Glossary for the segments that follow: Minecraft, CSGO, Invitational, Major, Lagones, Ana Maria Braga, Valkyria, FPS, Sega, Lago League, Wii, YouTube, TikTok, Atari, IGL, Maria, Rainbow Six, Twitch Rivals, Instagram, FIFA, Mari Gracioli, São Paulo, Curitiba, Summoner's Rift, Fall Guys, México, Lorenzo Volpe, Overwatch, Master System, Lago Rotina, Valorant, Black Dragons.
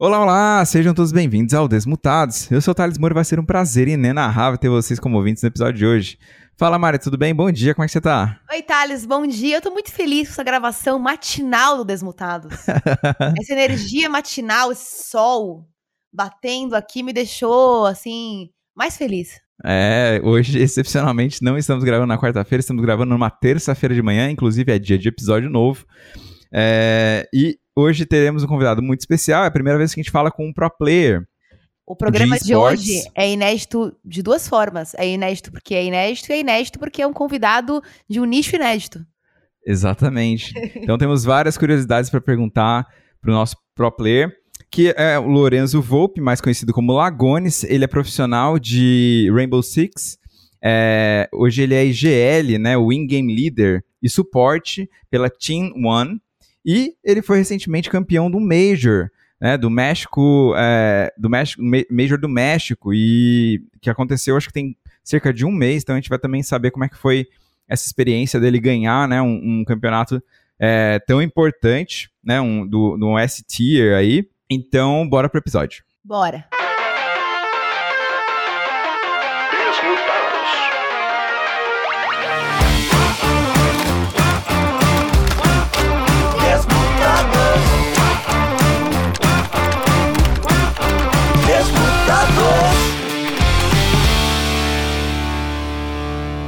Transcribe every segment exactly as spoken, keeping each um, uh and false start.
Olá, olá! Sejam todos bem-vindos ao Desmutados. Eu sou o Thales Moura e vai ser um prazer inenarrável ter vocês como ouvintes no episódio de hoje. Fala, Maria, tudo bem? Bom dia, como é que você tá? Oi, Thales, bom dia. Eu tô muito feliz com essa gravação matinal do Desmutados. Essa energia matinal, esse sol batendo aqui me deixou, assim, mais feliz. É, hoje, excepcionalmente, não estamos gravando na quarta-feira, estamos gravando numa terça-feira de manhã, inclusive é dia de episódio novo. É, e hoje teremos um convidado muito especial, é a primeira vez que a gente fala com um pro player. O programa de, de hoje é inédito de duas formas, é inédito porque é inédito e é inédito porque é um convidado de um nicho inédito. Exatamente, então temos várias curiosidades para perguntar pro nosso pro player, que é o Lorenzo Volpe, mais conhecido como Lagones. Ele é profissional de Rainbow Six, é, hoje ele é I G L, né, o in-game leader e suporte pela Team One. E ele foi recentemente campeão do Major, né, do México, é, do México, Major do México, e que aconteceu, acho que tem cerca de um mês, então a gente vai também saber como é que foi essa experiência dele ganhar, né, um, um campeonato é, tão importante, né, um, do, do S-Tier aí. Então, bora pro episódio. Bora!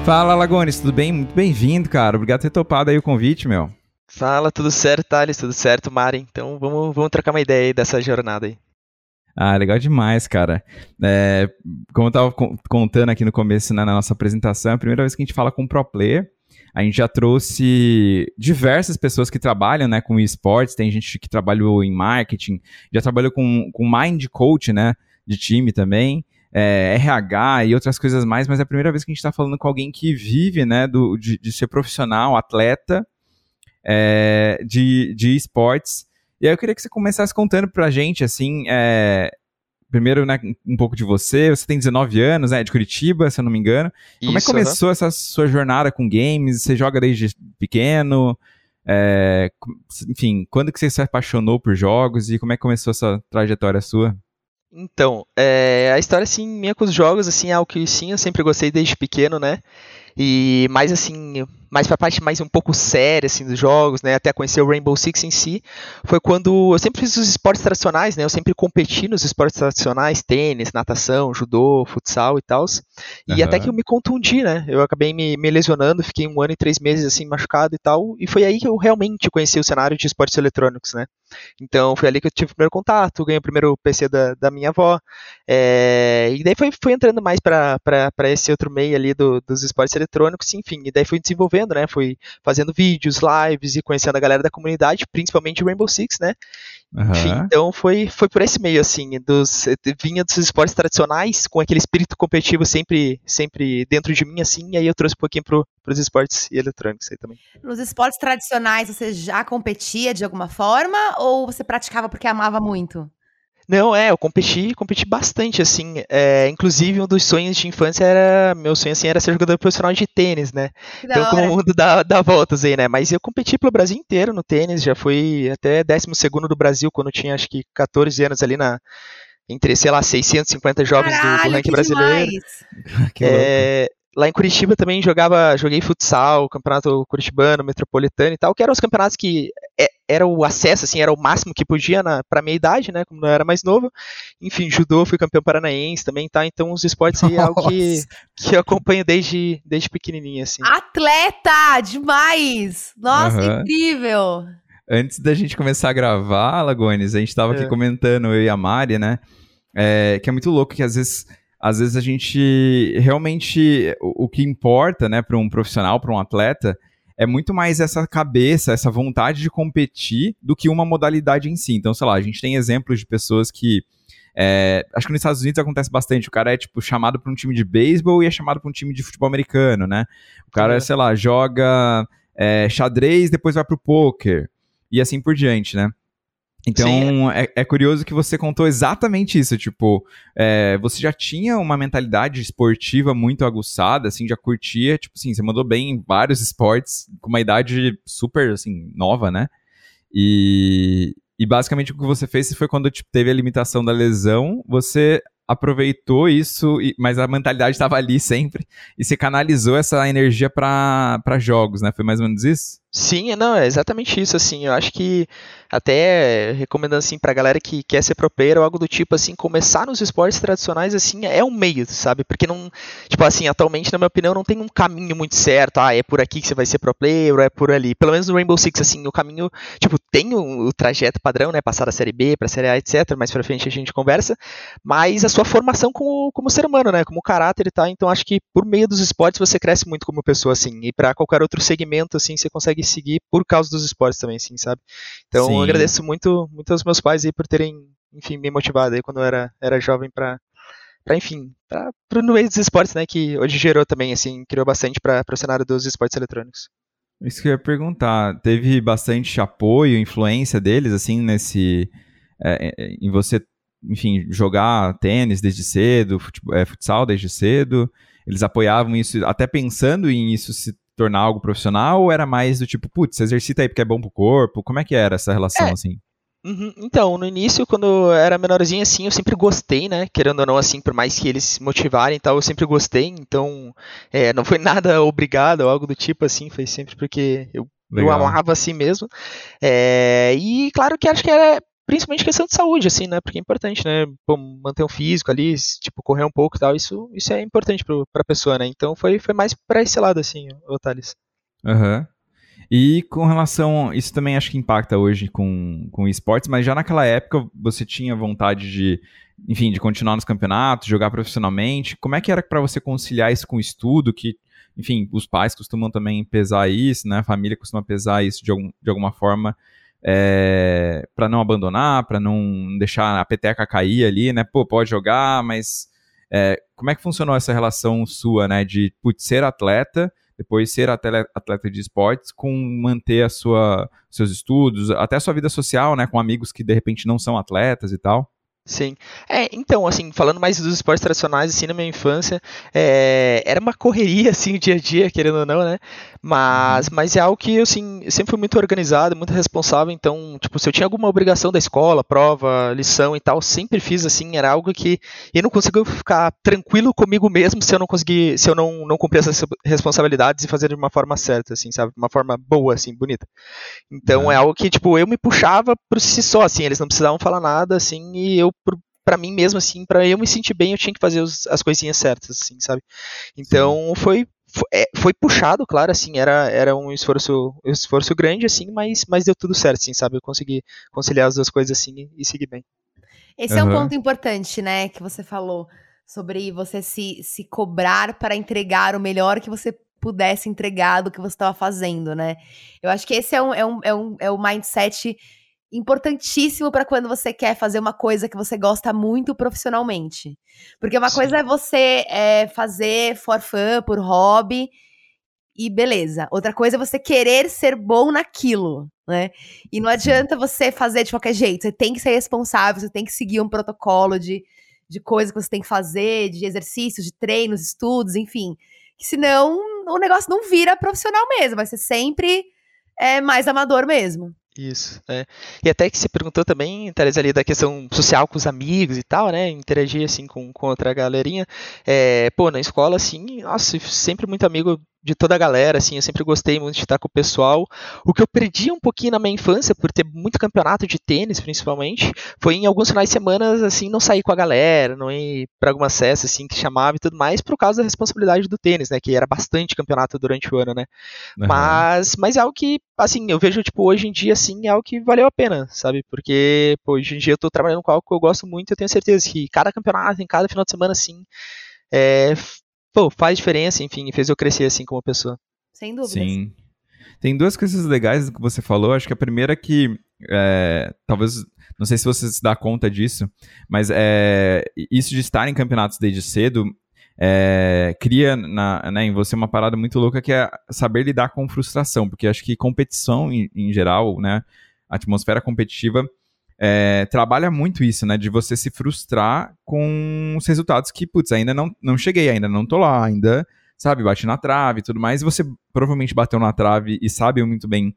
Fala, Lagones, tudo bem? Muito bem-vindo, cara. Obrigado por ter topado aí o convite, meu. Fala, tudo certo, Thales, tudo certo, Mari. Então vamos, vamos trocar uma ideia aí dessa jornada aí. Ah, legal demais, cara. É, como eu tava contando aqui no começo, né, na nossa apresentação, é a primeira vez que a gente fala com um pro player. A gente já trouxe diversas pessoas que trabalham, né, com esportes, tem gente que trabalhou em marketing, já trabalhou com, com mind coach, né, de time também. É, R H e outras coisas mais, mas é a primeira vez que a gente está falando com alguém que vive, né, do, de, de ser profissional, atleta, é, de, de esportes. E aí eu queria que você começasse contando pra gente, assim, é, primeiro, né, um pouco de você. Você tem dezenove anos, né, de Curitiba, se eu não me engano. Como Isso, é que começou, né, essa sua jornada com games? Você joga desde pequeno? É, enfim, quando que você se apaixonou por jogos e como é que começou essa trajetória sua? Então, é, a história, assim, minha com os jogos, assim, é algo que, sim, eu sempre gostei desde pequeno, né, e mais, assim, mais pra parte mais um pouco séria, assim, dos jogos, né, até conhecer o Rainbow Six em si, foi quando eu sempre fiz os esportes tradicionais, né, eu sempre competi nos esportes tradicionais, tênis, natação, judô, futsal e tal, e uhum. até que eu me contundi, né, eu acabei me, me lesionando, fiquei um ano e três meses, assim, machucado e tal, e foi aí que eu realmente conheci o cenário de esportes eletrônicos, né. Então foi ali que eu tive o primeiro contato, ganhei o primeiro P C da, da minha avó, é, e daí foi, foi entrando mais para esse outro meio ali do, dos esportes eletrônicos, enfim, e daí fui desenvolvendo, né, fui fazendo vídeos, lives e conhecendo a galera da comunidade, principalmente o Rainbow Six, né, uhum. enfim, então foi, foi por esse meio, assim, dos, vinha dos esportes tradicionais, com aquele espírito competitivo sempre, sempre dentro de mim, assim, e aí eu trouxe um pouquinho pro, pros esportes eletrônicos aí também. Nos esportes tradicionais você já competia de alguma forma? Ou você praticava porque amava muito? Não, é, eu competi, competi bastante, assim, é, inclusive um dos sonhos de infância era, meu sonho, assim, era ser jogador profissional de tênis, né, então como o mundo dá, dá voltas aí, né, mas eu competi pelo Brasil inteiro no tênis, já fui até décimo segundo do Brasil, quando eu tinha, acho que catorze anos ali na... entre, sei lá, seiscentos e cinquenta jovens Caralho, do, do ranking brasileiro. Que é... Lá em Curitiba também jogava, joguei futsal, campeonato curitibano, metropolitano e tal, que eram os campeonatos que é, era o acesso, assim, era o máximo que podia na, pra minha idade, né, como eu era mais novo. Enfim, judô, fui campeão paranaense também, tá, então os esportes aí é algo que, que eu acompanho desde, desde pequenininha, assim. Atleta! Demais! Nossa, uhum. incrível! Antes da gente começar a gravar, Lagones, a gente tava aqui é. comentando, eu e a Mari, né, é, que é muito louco que às vezes... Às vezes a gente realmente, o, o que importa, né, para um profissional, para um atleta, é muito mais essa cabeça, essa vontade de competir do que uma modalidade em si. Então, sei lá, a gente tem exemplos de pessoas que, é, acho que nos Estados Unidos acontece bastante, o cara é tipo chamado para um time de beisebol e é chamado para um time de futebol americano, né? O cara, é. sei lá, joga é, xadrez, depois vai para o pôquer e assim por diante, né? Então, é, é curioso que você contou exatamente isso, tipo, é, você já tinha uma mentalidade esportiva muito aguçada, assim, já curtia, tipo assim, você mandou bem em vários esportes, com uma idade super, assim, nova, né, e, E basicamente o que você fez foi quando tipo, teve a limitação da lesão, você aproveitou isso, e, mas a mentalidade estava ali sempre, e você canalizou essa energia para jogos, né? Foi mais ou menos isso? Sim, não, é exatamente isso, assim, eu acho que até recomendando, assim, pra galera que quer ser pro player ou algo do tipo, assim, começar nos esportes tradicionais, assim, é um meio, sabe, porque não, tipo, assim, atualmente, na minha opinião, não tem um caminho muito certo, ah, é por aqui que você vai ser pro player ou é por ali, pelo menos no Rainbow Six, assim, o caminho, tipo, tem o, o trajeto padrão, né, passar da série B pra série A, etcétera, mais pra frente a gente conversa, mas a sua formação como, como ser humano, né, como caráter e tal, então acho que por meio dos esportes você cresce muito como pessoa, assim, e pra qualquer outro segmento, assim, você consegue seguir por causa dos esportes também, assim, sabe? Então, sim, eu agradeço muito, muito aos meus pais aí por terem, enfim, me motivado aí quando eu era, era jovem pra, pra enfim, pra, pro meio dos esportes, né, que hoje gerou também, assim, criou bastante pra, pro cenário dos esportes eletrônicos. Isso que eu ia perguntar, teve bastante apoio, influência deles, assim, nesse, é, em você, enfim, jogar tênis desde cedo, fut, é, futsal desde cedo, eles apoiavam isso, até pensando em isso se tornar algo profissional, ou era mais do tipo, putz, você exercita aí porque é bom pro corpo? Como é que era essa relação, é. assim? Uhum. Então, no início, quando eu era menorzinho, assim, eu sempre gostei, né, querendo ou não, assim, por mais que eles motivarem e tal, eu sempre gostei, então, é, não foi nada obrigado ou algo do tipo, assim, foi sempre porque eu, eu amava assim mesmo, é, e claro que acho que era principalmente questão de saúde, assim, né, porque é importante, né, pô, manter um físico ali, tipo, correr um pouco e tal, isso, isso é importante pro, pra pessoa, né, então foi, foi mais pra esse lado, assim, o Thales. Aham, uhum. E com relação, isso também acho que impacta hoje com, com esportes, mas já naquela época você tinha vontade de, enfim, de continuar nos campeonatos, jogar profissionalmente, como é que era pra você conciliar isso com o estudo, que, enfim, os pais costumam também pesar isso, né, a família costuma pesar isso de, algum, de alguma forma, É, para não abandonar, para não deixar a peteca cair ali, né? Pô, pode jogar, mas é, como é que funcionou essa relação sua, né? De putz, ser atleta, depois ser atleta de esportes, com manter a sua, seus estudos, até a sua vida social, né? Com amigos que de repente não são atletas e tal. Sim, é, então, assim, falando mais dos esportes tradicionais, assim, na minha infância, é, era uma correria, assim, o dia a dia, querendo ou não, né, mas, mas é algo que, assim, eu sempre fui muito organizado, muito responsável, então, tipo, se eu tinha alguma obrigação da escola, prova, lição e tal, sempre fiz, assim, era algo que eu não conseguia ficar tranquilo comigo mesmo se eu não conseguir, se eu não, não cumprir essas responsabilidades e fazer de uma forma certa, assim, sabe, de uma forma boa, assim, bonita, então é, é algo que, tipo, eu me puxava por si só, assim, eles não precisavam falar nada, assim, e eu pra mim mesmo, assim, pra eu me sentir bem, eu tinha que fazer os, as coisinhas certas, assim, sabe? Então, foi, foi, foi puxado, claro, assim, era, era um esforço, um esforço grande, assim, mas, mas deu tudo certo, assim, sabe? Eu consegui conciliar as duas coisas, assim, e, e seguir bem. Esse uhum. é um ponto importante, né, que você falou sobre você se, se cobrar para entregar o melhor que você pudesse entregar do que você estava fazendo, né? Eu acho que esse é um, é um, é um, é um mindset importantíssimo para quando você quer fazer uma coisa que você gosta muito profissionalmente. Porque uma Sim. coisa é você é, fazer for fun, por hobby, e beleza. Outra coisa é você querer ser bom naquilo, né? E não adianta você fazer de qualquer jeito. Você tem que ser responsável, você tem que seguir um protocolo de, de coisas que você tem que fazer, de exercícios, de treinos, estudos, enfim. Que senão o negócio não vira profissional mesmo, vai ser sempre é, mais amador mesmo. Isso, é. E até que se perguntou também, Thales, ali da questão social com os amigos e tal, né, interagir, assim, com, com outra galerinha, é, pô, na escola, assim, nossa, sempre muito amigo de toda a galera, assim, eu sempre gostei muito de estar com o pessoal, o que eu perdi um pouquinho na minha infância, por ter muito campeonato de tênis, principalmente, foi em alguns finais de semana, assim, não sair com a galera, não ir pra algumas festas, assim, que chamava e tudo mais, por causa da responsabilidade do tênis, né, que era bastante campeonato durante o ano, né, uhum. mas, mas é algo que, assim, eu vejo, tipo, hoje em dia, assim, é algo que valeu a pena, sabe? Porque, pô, hoje em dia eu tô trabalhando com algo que eu gosto muito, eu tenho certeza que cada campeonato, em cada final de semana, assim, é, pô, faz diferença, enfim, fez eu crescer, assim, como pessoa. Sem dúvida. Sim. Tem duas coisas legais que você falou, acho que a primeira é que, é, talvez, não sei se você se dá conta disso, mas é, isso de estar em campeonatos desde cedo, É, cria na, né, em você uma parada muito louca que é saber lidar com frustração, porque acho que competição em, em geral, né, a atmosfera competitiva é, trabalha muito isso, né, de você se frustrar com os resultados que, putz, ainda não, não cheguei, ainda não tô lá, ainda, sabe, bate na trave e tudo mais, e você provavelmente bateu na trave e sabe muito bem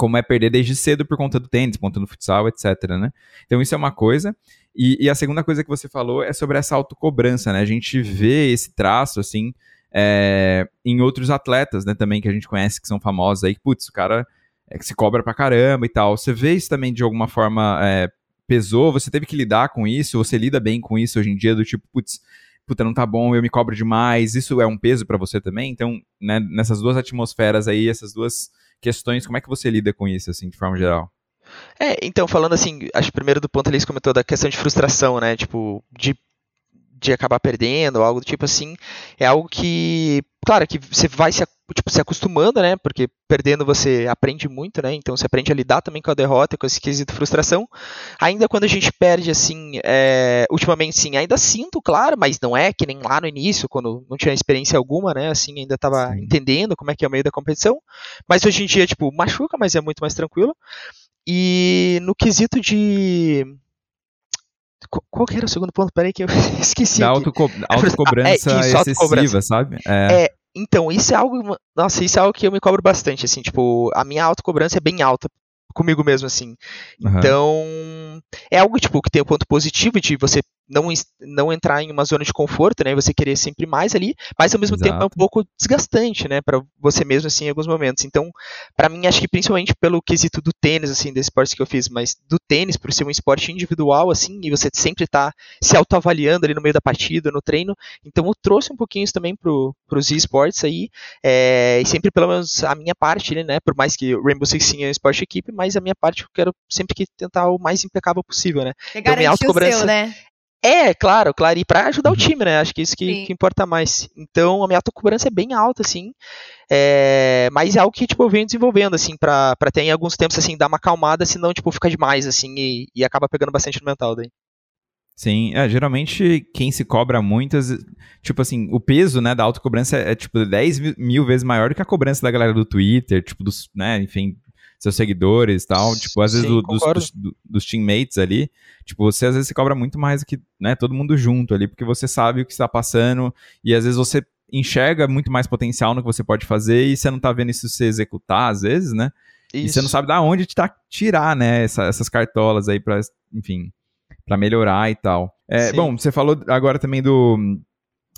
como é perder desde cedo por conta do tênis, por conta do futsal, etcétera, né? Então isso é uma coisa. E, e a segunda coisa que você falou é sobre essa autocobrança, né? A gente vê esse traço, assim, é, em outros atletas, né, também, que a gente conhece, que são famosos aí, putz, o cara é que se cobra pra caramba e tal. Você vê isso também de alguma forma... É, pesou, você teve que lidar com isso, você lida bem com isso hoje em dia, do tipo, putz, puta, não tá bom, eu me cobro demais, isso é um peso pra você também? Então, né, nessas duas atmosferas aí, essas duas questões, como é que você lida com isso, assim, de forma geral? É, então, falando assim, acho que primeiro do ponto ali, você comentou da questão de frustração, né, tipo, de, de acabar perdendo, algo do tipo assim, é algo que, claro, que você vai se, tipo, se acostumando, né, porque perdendo você aprende muito, né, então você aprende a lidar também com a derrota, com esse quesito frustração. Ainda quando a gente perde, assim, é, ultimamente, sim, ainda sinto, claro, mas não é que nem lá no início, quando não tinha experiência alguma, né, assim, ainda tava sim. entendendo como é que é o meio da competição, mas hoje em dia, tipo, machuca, mas é muito mais tranquilo. E no quesito de... Qual que era o segundo ponto? Peraí que eu esqueci. Da autocobrança auto ah, é, excessiva, auto sabe? É... é... Então, isso é algo, nossa, isso é algo que eu me cobro bastante, assim, tipo, a minha autocobrança é bem alta comigo mesmo, assim. Uhum. Então, é algo, tipo, que tem o um ponto positivo de você não, não entrar em uma zona de conforto, né, você querer sempre mais ali, mas ao mesmo Exato. Tempo é um pouco desgastante, né, pra você mesmo, assim, em alguns momentos. Então, pra mim, acho que principalmente pelo quesito do tênis, assim, desse esporte que eu fiz, mas do tênis, por ser um esporte individual, assim, e você sempre tá se autoavaliando ali no meio da partida, no treino, então eu trouxe um pouquinho isso também pro, pros esportes aí, é, e sempre, pelo menos, a minha parte, né, por mais que o Rainbow Six sim é um esporte equipe, mas a minha parte, eu quero sempre que tentar o mais impecável possível, né. Você então, minha autocobrança, o seu, né? É, claro, claro, e pra ajudar o time, né, acho que isso que, que importa mais. Então, a minha autocobrança é bem alta, assim, é, mas é algo que, tipo, eu venho desenvolvendo, assim, pra, pra ter em alguns tempos, assim, dar uma acalmada, senão, tipo, fica demais, assim, e, e acaba pegando bastante no mental daí. Sim, é, geralmente quem se cobra muitas, tipo assim, o peso, né, da autocobrança é, é tipo, dez mil vezes maior do que a cobrança da galera do Twitter, tipo, dos, né, enfim... seus seguidores e tal, tipo, às vezes Sim, do, dos, dos, dos teammates ali, tipo, você às vezes se cobra muito mais do que, né, todo mundo junto ali, porque você sabe o que está passando e às vezes você enxerga muito mais potencial no que você pode fazer e você não tá vendo isso se executar, às vezes, né, isso. E você não sabe da onde te tá, tirar, né, essa, essas cartolas aí pra, enfim, pra melhorar e tal. É, bom, você falou agora também do...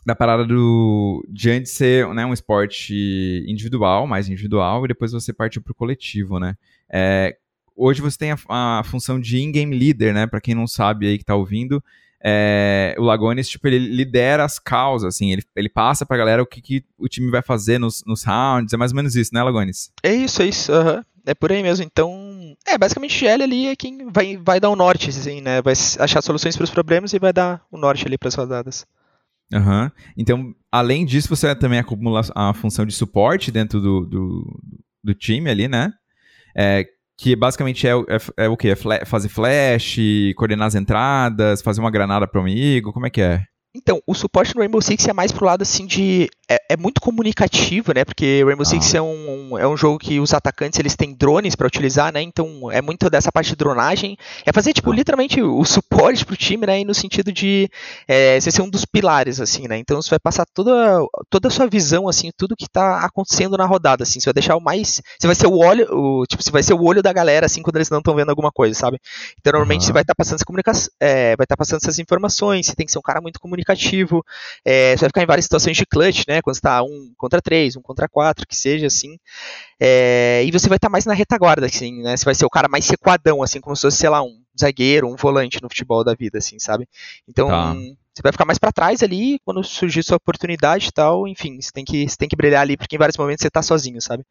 da parada do, de antes ser, né, um esporte individual, mais individual, e depois você partiu pro coletivo, né? É, hoje você tem a, a função de in-game leader, né? Pra quem não sabe aí que tá ouvindo, é, o Lagones, tipo, ele lidera as causas, assim, ele, ele passa pra galera o que, que o time vai fazer nos, nos rounds, é mais ou menos isso, né, Lagones? É isso, é isso, aham. Uhum. É por aí mesmo, então... É, basicamente o I G L ali é quem vai, vai dar o norte, assim, né? Vai achar soluções pros problemas e vai dar o norte ali pras rodadas. Uhum. Então, além disso, você também acumula a função de suporte dentro do, do, do time ali, né? É, que basicamente é, é, é o quê? É fla- fazer flash, coordenar as entradas, fazer uma granada para o amigo, como é que é? Então, o suporte no Rainbow Six é mais pro lado, assim, de... É, é muito comunicativo, né? Porque o Rainbow ah. Six é um, é um jogo que os atacantes, eles têm drones pra utilizar, né? Então, é muito dessa parte de dronagem. É fazer, tipo, ah. literalmente o suporte pro time, né? E no sentido de é, você ser um dos pilares, assim, né? Então, você vai passar toda, toda a sua visão, assim, tudo que tá acontecendo na rodada, assim. Você vai deixar o mais... Você vai ser o olho... O, tipo, você vai ser o olho da galera, assim, quando eles não estão vendo alguma coisa, sabe? Então, normalmente, ah. você vai estar tá passando essa comunicação... É, vai estar tá passando essas informações. Você tem que ser um cara muito comunicativo. Aplicativo, é, você vai ficar em várias situações de clutch, né, quando você está um contra três, um contra quatro, que seja, assim, é, e você vai estar tá mais na retaguarda, assim, né, você vai ser o cara mais sequadão, assim, como se fosse, sei lá, um zagueiro, um volante no futebol da vida, assim, sabe, então tá. Você vai ficar mais para trás ali, quando surgir sua oportunidade e tal, enfim, você tem, que, você tem que brilhar ali, porque em vários momentos você tá sozinho, sabe,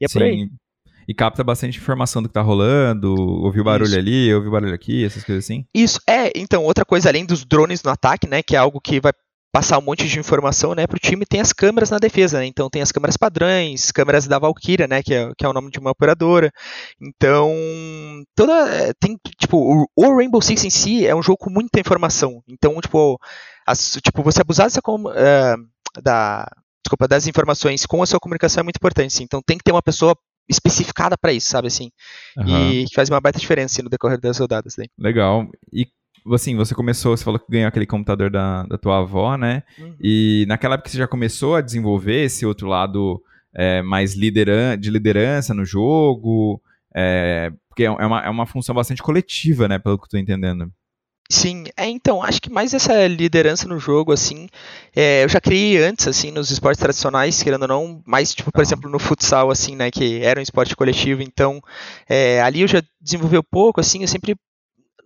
e é Sim. por aí. E capta bastante informação do que tá rolando, ouviu barulho Isso. ali, ouviu barulho aqui, essas coisas assim. Isso, é, então, outra coisa além dos drones no ataque, né, que é algo que vai passar um monte de informação, né, pro time, tem as câmeras na defesa, né, então tem as câmeras padrões, câmeras da Valkyria, né, que é, que é o nome de uma operadora, então, toda, tem, tipo, o, o Rainbow Six em si é um jogo com muita informação, então, tipo, as, tipo você abusar dessa, uh, da, desculpa, das informações com a sua comunicação é muito importante, sim, então tem que ter uma pessoa especificada para isso, sabe, assim, uhum. e que faz uma baita diferença, assim, no decorrer das rodadas. Né? Legal, e assim, você começou, você falou que ganhou aquele computador da, da tua avó, né, uhum. e naquela época você já começou a desenvolver esse outro lado é, mais lideran- de liderança no jogo, É, porque é uma, é uma função bastante coletiva, né, pelo que eu tô entendendo. Sim, é, então, acho que mais essa liderança no jogo, assim, é, eu já criei antes, assim, nos esportes tradicionais, querendo ou não, mas, tipo, por ah. exemplo, no futsal, assim, né, que era um esporte coletivo, então, é, ali eu já desenvolvi um pouco, assim, eu sempre,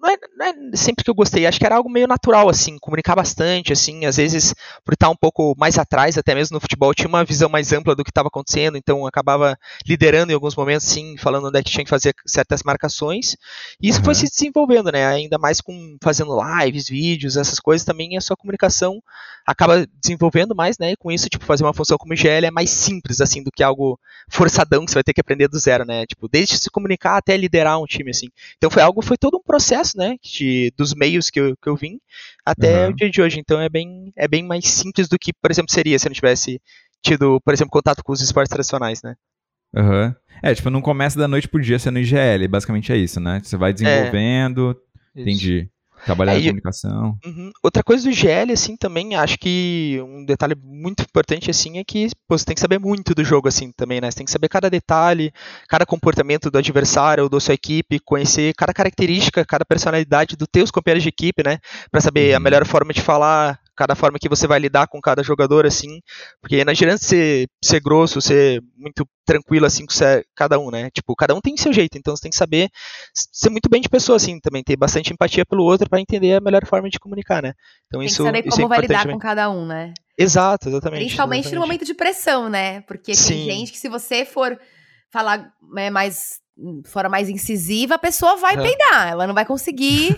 não é, não é sempre que eu gostei, acho que era algo meio natural, assim, comunicar bastante, assim, às vezes, por estar um pouco mais atrás, até mesmo no futebol, tinha uma visão mais ampla do que estava acontecendo, então, eu acabava liderando em alguns momentos, sim, falando onde é que tinha que fazer certas marcações, e isso uhum. foi se desenvolvendo, né, ainda mais com fazendo lives, vídeos, essas coisas, também a sua comunicação acaba desenvolvendo mais, né, e com isso, tipo, fazer uma função como I G L é mais simples, assim, do que algo forçadão que você vai ter que aprender do zero, né, tipo, desde se comunicar até liderar um time, assim, então foi algo, foi todo um processo, né, de, dos meios que eu, que eu vim até uhum. o dia de hoje, então é bem, é bem mais simples do que, por exemplo, seria se eu não tivesse tido, por exemplo, contato com os esportes tradicionais, né. Uhum. É, tipo, não começa da noite pro dia sendo I G L, basicamente é isso, né, você vai desenvolvendo, é. Entendi. Trabalhar a comunicação. Uhum. Outra coisa do I G L, assim, também, acho que um detalhe muito importante, assim, é que pô, você tem que saber muito do jogo, assim, também, né? Você tem que saber cada detalhe, cada comportamento do adversário ou da sua equipe, conhecer cada característica, cada personalidade dos teus companheiros de equipe, né? Pra saber uhum. a melhor forma de falar, cada forma que você vai lidar com cada jogador, assim, porque não adianta ser, ser grosso, ser muito tranquilo, assim, com cada um, né, tipo, cada um tem seu jeito, então você tem que saber ser muito bem de pessoa, assim, também, ter bastante empatia pelo outro pra entender a melhor forma de comunicar, né, então tem isso, que saber como é vai lidar também. Com cada um, né. Exato, exatamente. Principalmente exatamente. No momento de pressão, né, porque tem Sim. gente que se você for falar é, mais... fora mais incisiva, a pessoa vai é. peidar, ela não vai conseguir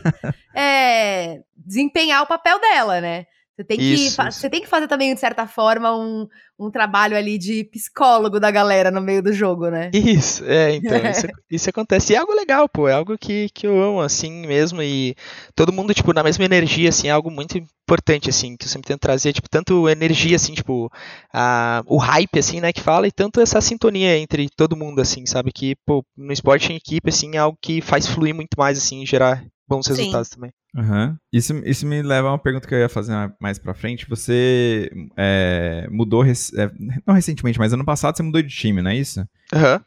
é, desempenhar o papel dela, né. Você tem, isso, que, você tem que fazer também, de certa forma, um, um trabalho ali de psicólogo da galera no meio do jogo, né? Isso, é, então, isso, isso acontece. E é algo legal, pô, é algo que, que eu amo, assim, mesmo, e todo mundo, tipo, na mesma energia, assim, é algo muito importante, assim, que eu sempre tento trazer, tipo, tanto energia, assim, tipo, a, o hype, assim, né, que fala, e tanto essa sintonia entre todo mundo, assim, sabe, que, pô, no esporte em equipe, assim, é algo que faz fluir muito mais, assim, gerar bons resultados Sim. também. Uhum. Isso, isso me leva a uma pergunta que eu ia fazer mais pra frente. Você é, mudou, rec... é, não recentemente, mas ano passado você mudou de time, não é isso? Uhum.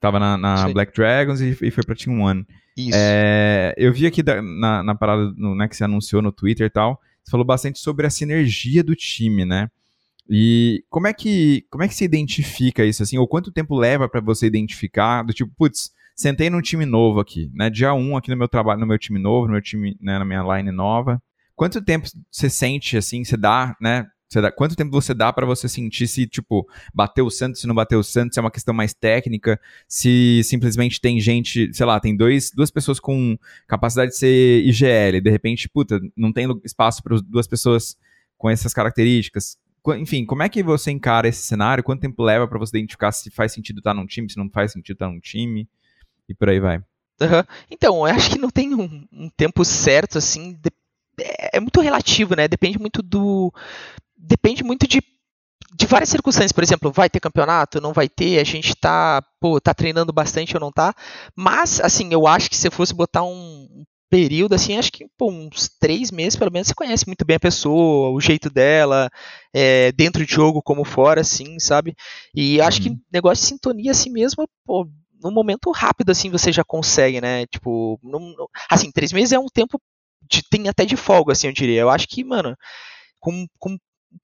Tava na, na Black Dragons e, e foi pra Team One. Isso. É, eu vi aqui da, na, na parada no, né, que você anunciou no Twitter e tal, você falou bastante sobre a sinergia do time, né? E como é que, como é que se identifica isso, assim? Ou quanto tempo leva pra você identificar? Do tipo, putz, sentei num time novo aqui, né? Dia um aqui no meu trabalho, no meu time novo, no meu time, né, na minha line nova. Quanto tempo você sente, assim, você dá, né? Você dá, quanto tempo você dá pra você sentir se, tipo, bateu o santo, se não bateu o santo, se é uma questão mais técnica, se simplesmente tem gente, sei lá, tem dois, duas pessoas com capacidade de ser I G L, de repente, puta, não tem espaço para duas pessoas com essas características. Enfim, como é que você encara esse cenário? Quanto tempo leva pra você identificar se faz sentido estar num time, se não faz sentido estar num time? E por aí vai. Uhum. Então, eu acho que não tem um, um tempo certo, assim. De, é, é muito relativo, né? Depende muito do. Depende muito de, de várias circunstâncias. Por exemplo, vai ter campeonato? Não vai ter? A gente tá, pô, tá treinando bastante ou não tá? Mas, assim, eu acho que se eu fosse botar um período, assim, acho que pô, uns três meses, pelo menos, você conhece muito bem a pessoa, o jeito dela, é, dentro de jogo como fora, assim, sabe? E acho que negócio de sintonia, assim mesmo, pô. Num momento rápido, assim, você já consegue, né, tipo, não, não, assim, três meses é um tempo, de, tem até de folga, assim, eu diria, eu acho que, mano, com, com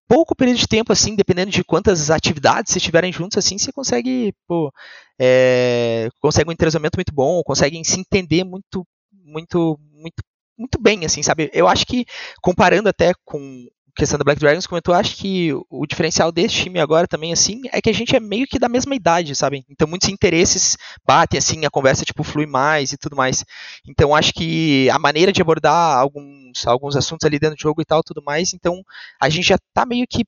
pouco período de tempo, assim, dependendo de quantas atividades vocês estiverem juntos, assim, você consegue, pô, é, consegue um entrosamento muito bom, conseguem se entender muito, muito, muito, muito bem, assim, sabe, eu acho que, comparando até com questão da Black Dragons, comentou, acho que o diferencial desse time agora também, assim, é que a gente é meio que da mesma idade, sabe? Então muitos interesses batem, assim, a conversa, tipo, flui mais e tudo mais. Então acho que a maneira de abordar alguns, alguns assuntos ali dentro do jogo e tal, tudo mais, então a gente já tá meio que,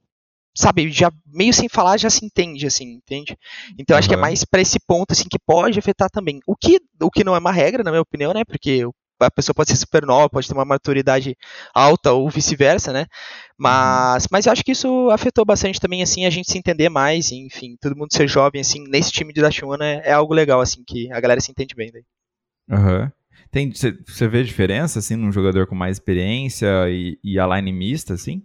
sabe, já meio sem falar já se entende, assim, entende? Então uhum. acho que é mais pra esse ponto, assim, que pode afetar também. O que, o que não é uma regra, na minha opinião, né? Porque a pessoa pode ser super nova, pode ter uma maturidade alta ou vice-versa, né? Mas, mas eu acho que isso afetou bastante também, assim, a gente se entender mais, enfim, todo mundo ser jovem, assim, nesse time de Dachuna é, é algo legal, assim, que a galera se entende bem daí. Aham. Uhum. Você vê diferença, assim, num jogador com mais experiência e, e a line mista, assim?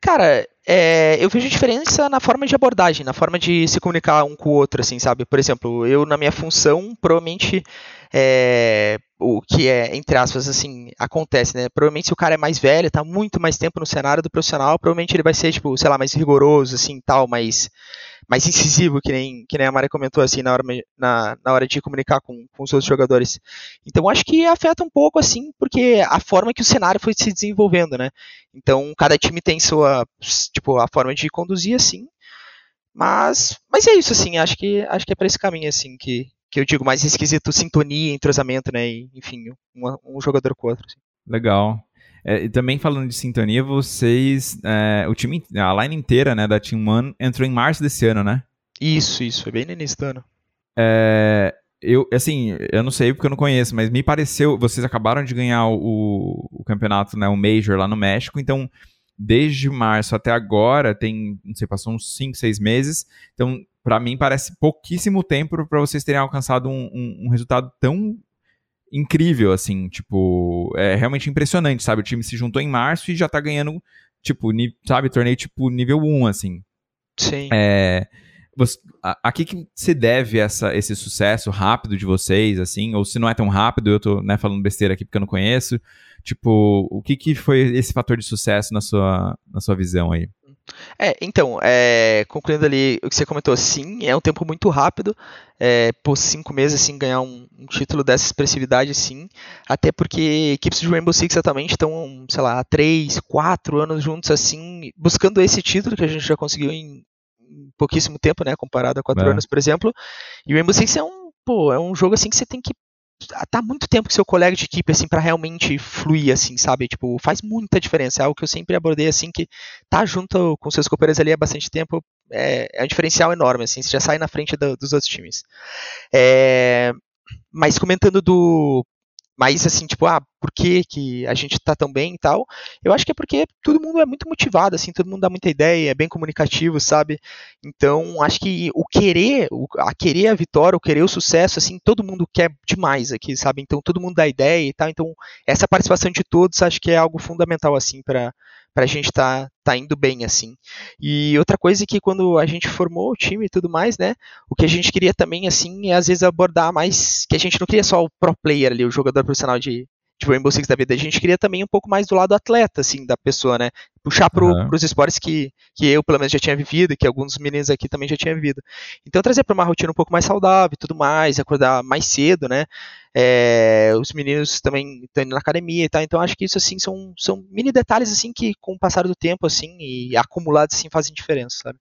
Cara, É, eu vejo diferença na forma de abordagem, na forma de se comunicar um com o outro, assim, sabe? Por exemplo, eu na minha função, provavelmente, é, o que é, entre aspas, assim, acontece, né? Provavelmente se o cara é mais velho, tá muito mais tempo no cenário do profissional, provavelmente ele vai ser, tipo, sei lá, mais rigoroso, assim, tal, mais, mais incisivo, que nem, que nem a Maria comentou, assim, na hora, na, na hora de comunicar com, com os outros jogadores. Então, acho que afeta um pouco, assim, porque a forma que o cenário foi se desenvolvendo, né? Então, cada time tem sua, tipo, a forma de conduzir, assim, mas, mas é isso, assim, acho que, acho que é pra esse caminho, assim, que, que eu digo, mais esquisito, sintonia, entrosamento, né, e, enfim, um, um jogador com o outro. Assim. Legal. É, e também falando de sintonia, vocês, é, o time, a line inteira, né, da Team One entrou em março desse ano, né? Isso, isso, foi bem no início do ano. É, eu, assim, eu não sei porque eu não conheço, mas me pareceu, vocês acabaram de ganhar o, o campeonato, né, o Major lá no México, então, desde março até agora, tem, não sei, passou uns cinco, seis meses, então, pra mim, parece pouquíssimo tempo pra vocês terem alcançado um, um, um resultado tão incrível, assim, tipo, é realmente impressionante, sabe? O time se juntou em março e já tá ganhando, tipo, ni- sabe, torneio, tipo, nível um, assim. Sim. É, você, a, a que, que se deve essa, esse sucesso rápido de vocês, assim, ou se não é tão rápido, eu tô, né, falando besteira aqui porque eu não conheço, tipo, o que que foi esse fator de sucesso na sua, na sua visão aí? É, então, é, concluindo ali o que você comentou, sim, é um tempo muito rápido, é, por cinco meses, assim, ganhar um, um título dessa expressividade, sim, até porque equipes de Rainbow Six exatamente estão, sei lá, há três, quatro anos juntos, assim, buscando esse título que a gente já conseguiu em, em pouquíssimo tempo, né, comparado a quatro é. anos, por exemplo, e Rainbow Six é um, pô, é um jogo, assim, que você tem que tá muito tempo com seu colega de equipe, assim, pra realmente fluir, assim, sabe? Tipo, faz muita diferença. É algo que eu sempre abordei, assim, que tá junto com seus companheiros ali há bastante tempo é, é um diferencial enorme, assim, você já sai na frente do, dos outros times. É, mas comentando do... Mas, assim, tipo, ah, por que que a gente tá tão bem e tal? Eu acho que é porque todo mundo é muito motivado, assim, todo mundo dá muita ideia, é bem comunicativo, sabe? Então, acho que o querer, o, a querer a vitória, o querer o sucesso, assim, todo mundo quer demais aqui, sabe? Então, todo mundo dá ideia e tal. Então, essa participação de todos, acho que é algo fundamental, assim, pra, pra gente tá, tá indo bem, assim. E outra coisa é que quando a gente formou o time e tudo mais, né, o que a gente queria também, assim, é às vezes abordar mais, que a gente não queria só o pro player ali, o jogador profissional de, de Rainbow Six da vida, a gente queria também um pouco mais do lado atleta, assim, da pessoa, né, puxar pro, uhum. pros esportes que, que eu, pelo menos, já tinha vivido, que alguns meninos aqui também já tinham vivido. Então, trazer pra uma rotina um pouco mais saudável e tudo mais, acordar mais cedo, né, é, os meninos também estão indo na academia e tal, então acho que isso, assim, são, são mini detalhes, assim, que com o passar do tempo, assim, e acumulados, assim, fazem diferença, sabe?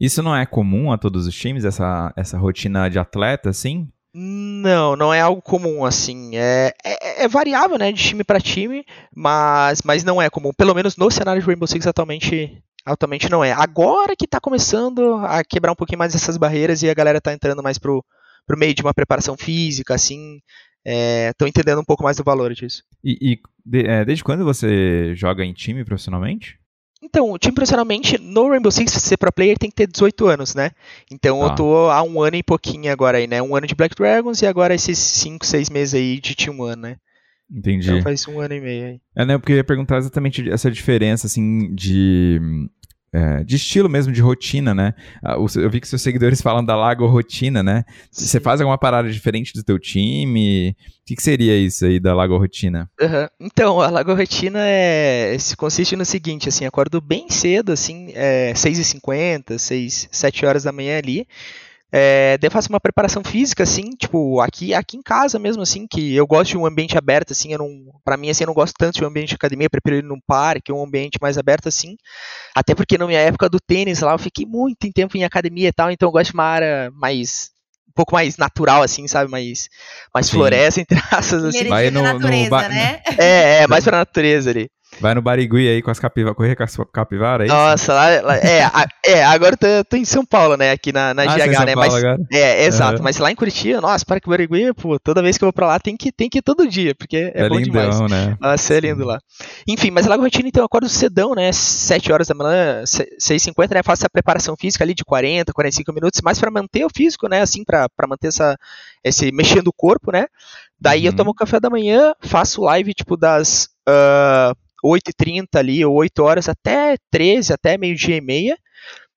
Isso não é comum a todos os times, essa, essa rotina de atleta, assim? Não, não é algo comum, assim, é, é, é variável, né, de time para time, mas, mas não é comum, pelo menos no cenário de Rainbow Six atualmente, atualmente não é. Agora que tá começando a quebrar um pouquinho mais essas barreiras e a galera tá entrando mais pro, pro meio de uma preparação física, assim, é, tô entendendo um pouco mais do valor disso. E, e de, é, desde quando você joga em time profissionalmente? Então, o time profissionalmente, no Rainbow Six, pra ser pro player, tem que ter dezoito anos, né? Então, ah. eu tô há um ano e pouquinho agora aí, né? Um ano de Black Dragons e agora esses cinco, seis meses aí de Team One, né? Entendi. Então faz um ano e meio aí. É, né? Porque eu ia perguntar exatamente essa diferença, assim, de... É, de estilo mesmo, de rotina, né? Eu vi que seus seguidores falam da Lago Rotina, né? Sim. Você faz alguma parada diferente do teu time? O que, que seria isso aí da Lago Rotina? Uhum. Então, a Lago Rotina é... consiste no seguinte, assim, acordo bem cedo, assim, é, seis e cinquenta, seis, sete horas da manhã ali. É, daí eu faço uma preparação física, assim, tipo, aqui, aqui em casa mesmo, assim, que eu gosto de um ambiente aberto, assim, eu não, pra mim, assim, eu não gosto tanto de um ambiente de academia, eu prefiro ir num parque, um ambiente mais aberto, assim, até porque na minha época do tênis lá, eu fiquei muito tempo em academia e tal, então eu gosto de uma área mais, um pouco mais natural, assim, sabe, mais, mais floresta, entre aspas, assim. Vai no, natureza, no ba... né? É, é, mais pra natureza ali. Vai no Barigui aí com as capivaras, correr com as capivaras aí? Nossa, lá, lá, é, é, agora eu tô, eu tô em São Paulo, né, aqui na, na ah, G H, São né, Paulo, mas, agora? É, é, exato, é. Mas lá em Curitiba, nossa, Parque Barigui, pô, toda vez que eu vou pra lá tem que, tem que ir todo dia, porque é, é bom lindão, demais. Né? Nossa, é lindo lá. Enfim, mas lá no Rotina, então, eu acordo cedão, né, sete horas da manhã, seis e cinquenta, né, faço a preparação física ali de quarenta, quarenta e cinco minutos, mais pra manter o físico, né, assim, pra, pra manter essa, esse mexendo o corpo, né, daí uhum. eu tomo café da manhã, faço live, tipo, das... Uh, oito e trinta ali, ou oito horas, até treze, até meio-dia e meia.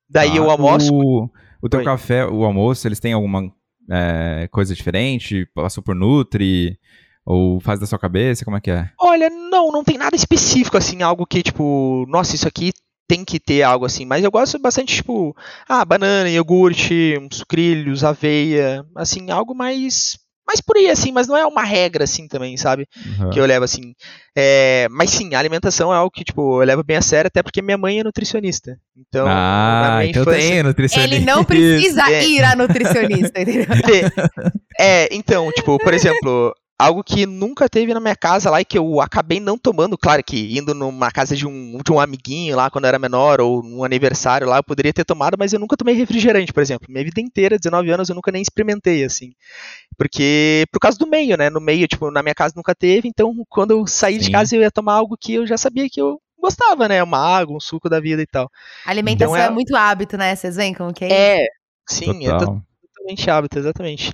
Daí ah, eu almoço... O, o teu Oi. Café, o almoço, eles têm alguma é, coisa diferente? Passou por Nutri... Ou faz da sua cabeça, como é que é? Olha, não, não tem nada específico, assim, algo que, tipo, nossa, isso aqui tem que ter algo assim, mas eu gosto bastante, tipo, ah, banana, iogurte, sucrilhos, aveia, assim, algo mais, mais por aí, assim, mas não é uma regra, assim, também, sabe, uhum. que eu levo, assim, é, mas sim, a alimentação é algo que, tipo, eu levo bem a sério, até porque minha mãe é nutricionista, então... Ah, então tem nutricionista. Ele não precisa é. ir a nutricionista, entendeu? É, então, tipo, por exemplo... Algo que nunca teve na minha casa lá e que eu acabei não tomando. Claro que indo numa casa de um, de um amiguinho lá quando eu era menor ou num aniversário lá eu poderia ter tomado, mas eu nunca tomei refrigerante, por exemplo. Minha vida inteira, dezenove anos, eu nunca nem experimentei, assim. Porque, por causa do meio, né? No meio, tipo, na minha casa nunca teve, então quando eu saí Sim. de casa eu ia tomar algo que eu já sabia que eu gostava, né? Uma água, um suco da vida e tal. A alimentação então, é... é muito hábito, né? Vocês veem como que é? É, sim, Total. é totalmente hábito, exatamente.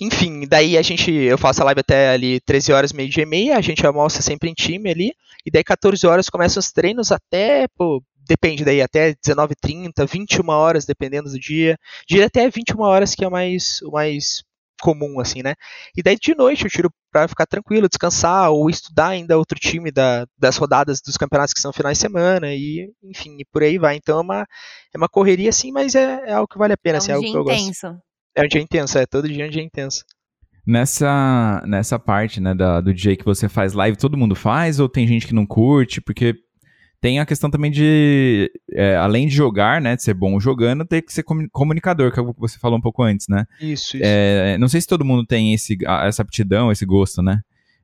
Enfim, daí a gente, eu faço a live até ali treze horas, meio-dia e meia, a gente almoça sempre em time ali, e daí quatorze horas começam os treinos até, pô, depende daí, até dezenove e trinta, vinte e uma horas, dependendo do dia, diria até vinte e uma horas que é o mais, o mais comum, assim, né? E daí de noite eu tiro pra ficar tranquilo, descansar, ou estudar ainda outro time da, das rodadas dos campeonatos que são finais de semana, e enfim, e por aí vai. Então é uma, é uma correria, assim, mas é, é algo que vale a pena, é um assim, é algo que eu intenso. Gosto. É um dia intenso, é todo dia um dia intenso. Nessa, nessa parte, né, da, do D J que você faz live, todo mundo faz ou tem gente que não curte? Porque tem a questão também de, é, além de jogar, né, de ser bom jogando, tem que ser comunicador, que é o que você falou um pouco antes, né? Isso, isso. É, não sei se todo mundo tem esse, essa aptidão, esse gosto, né?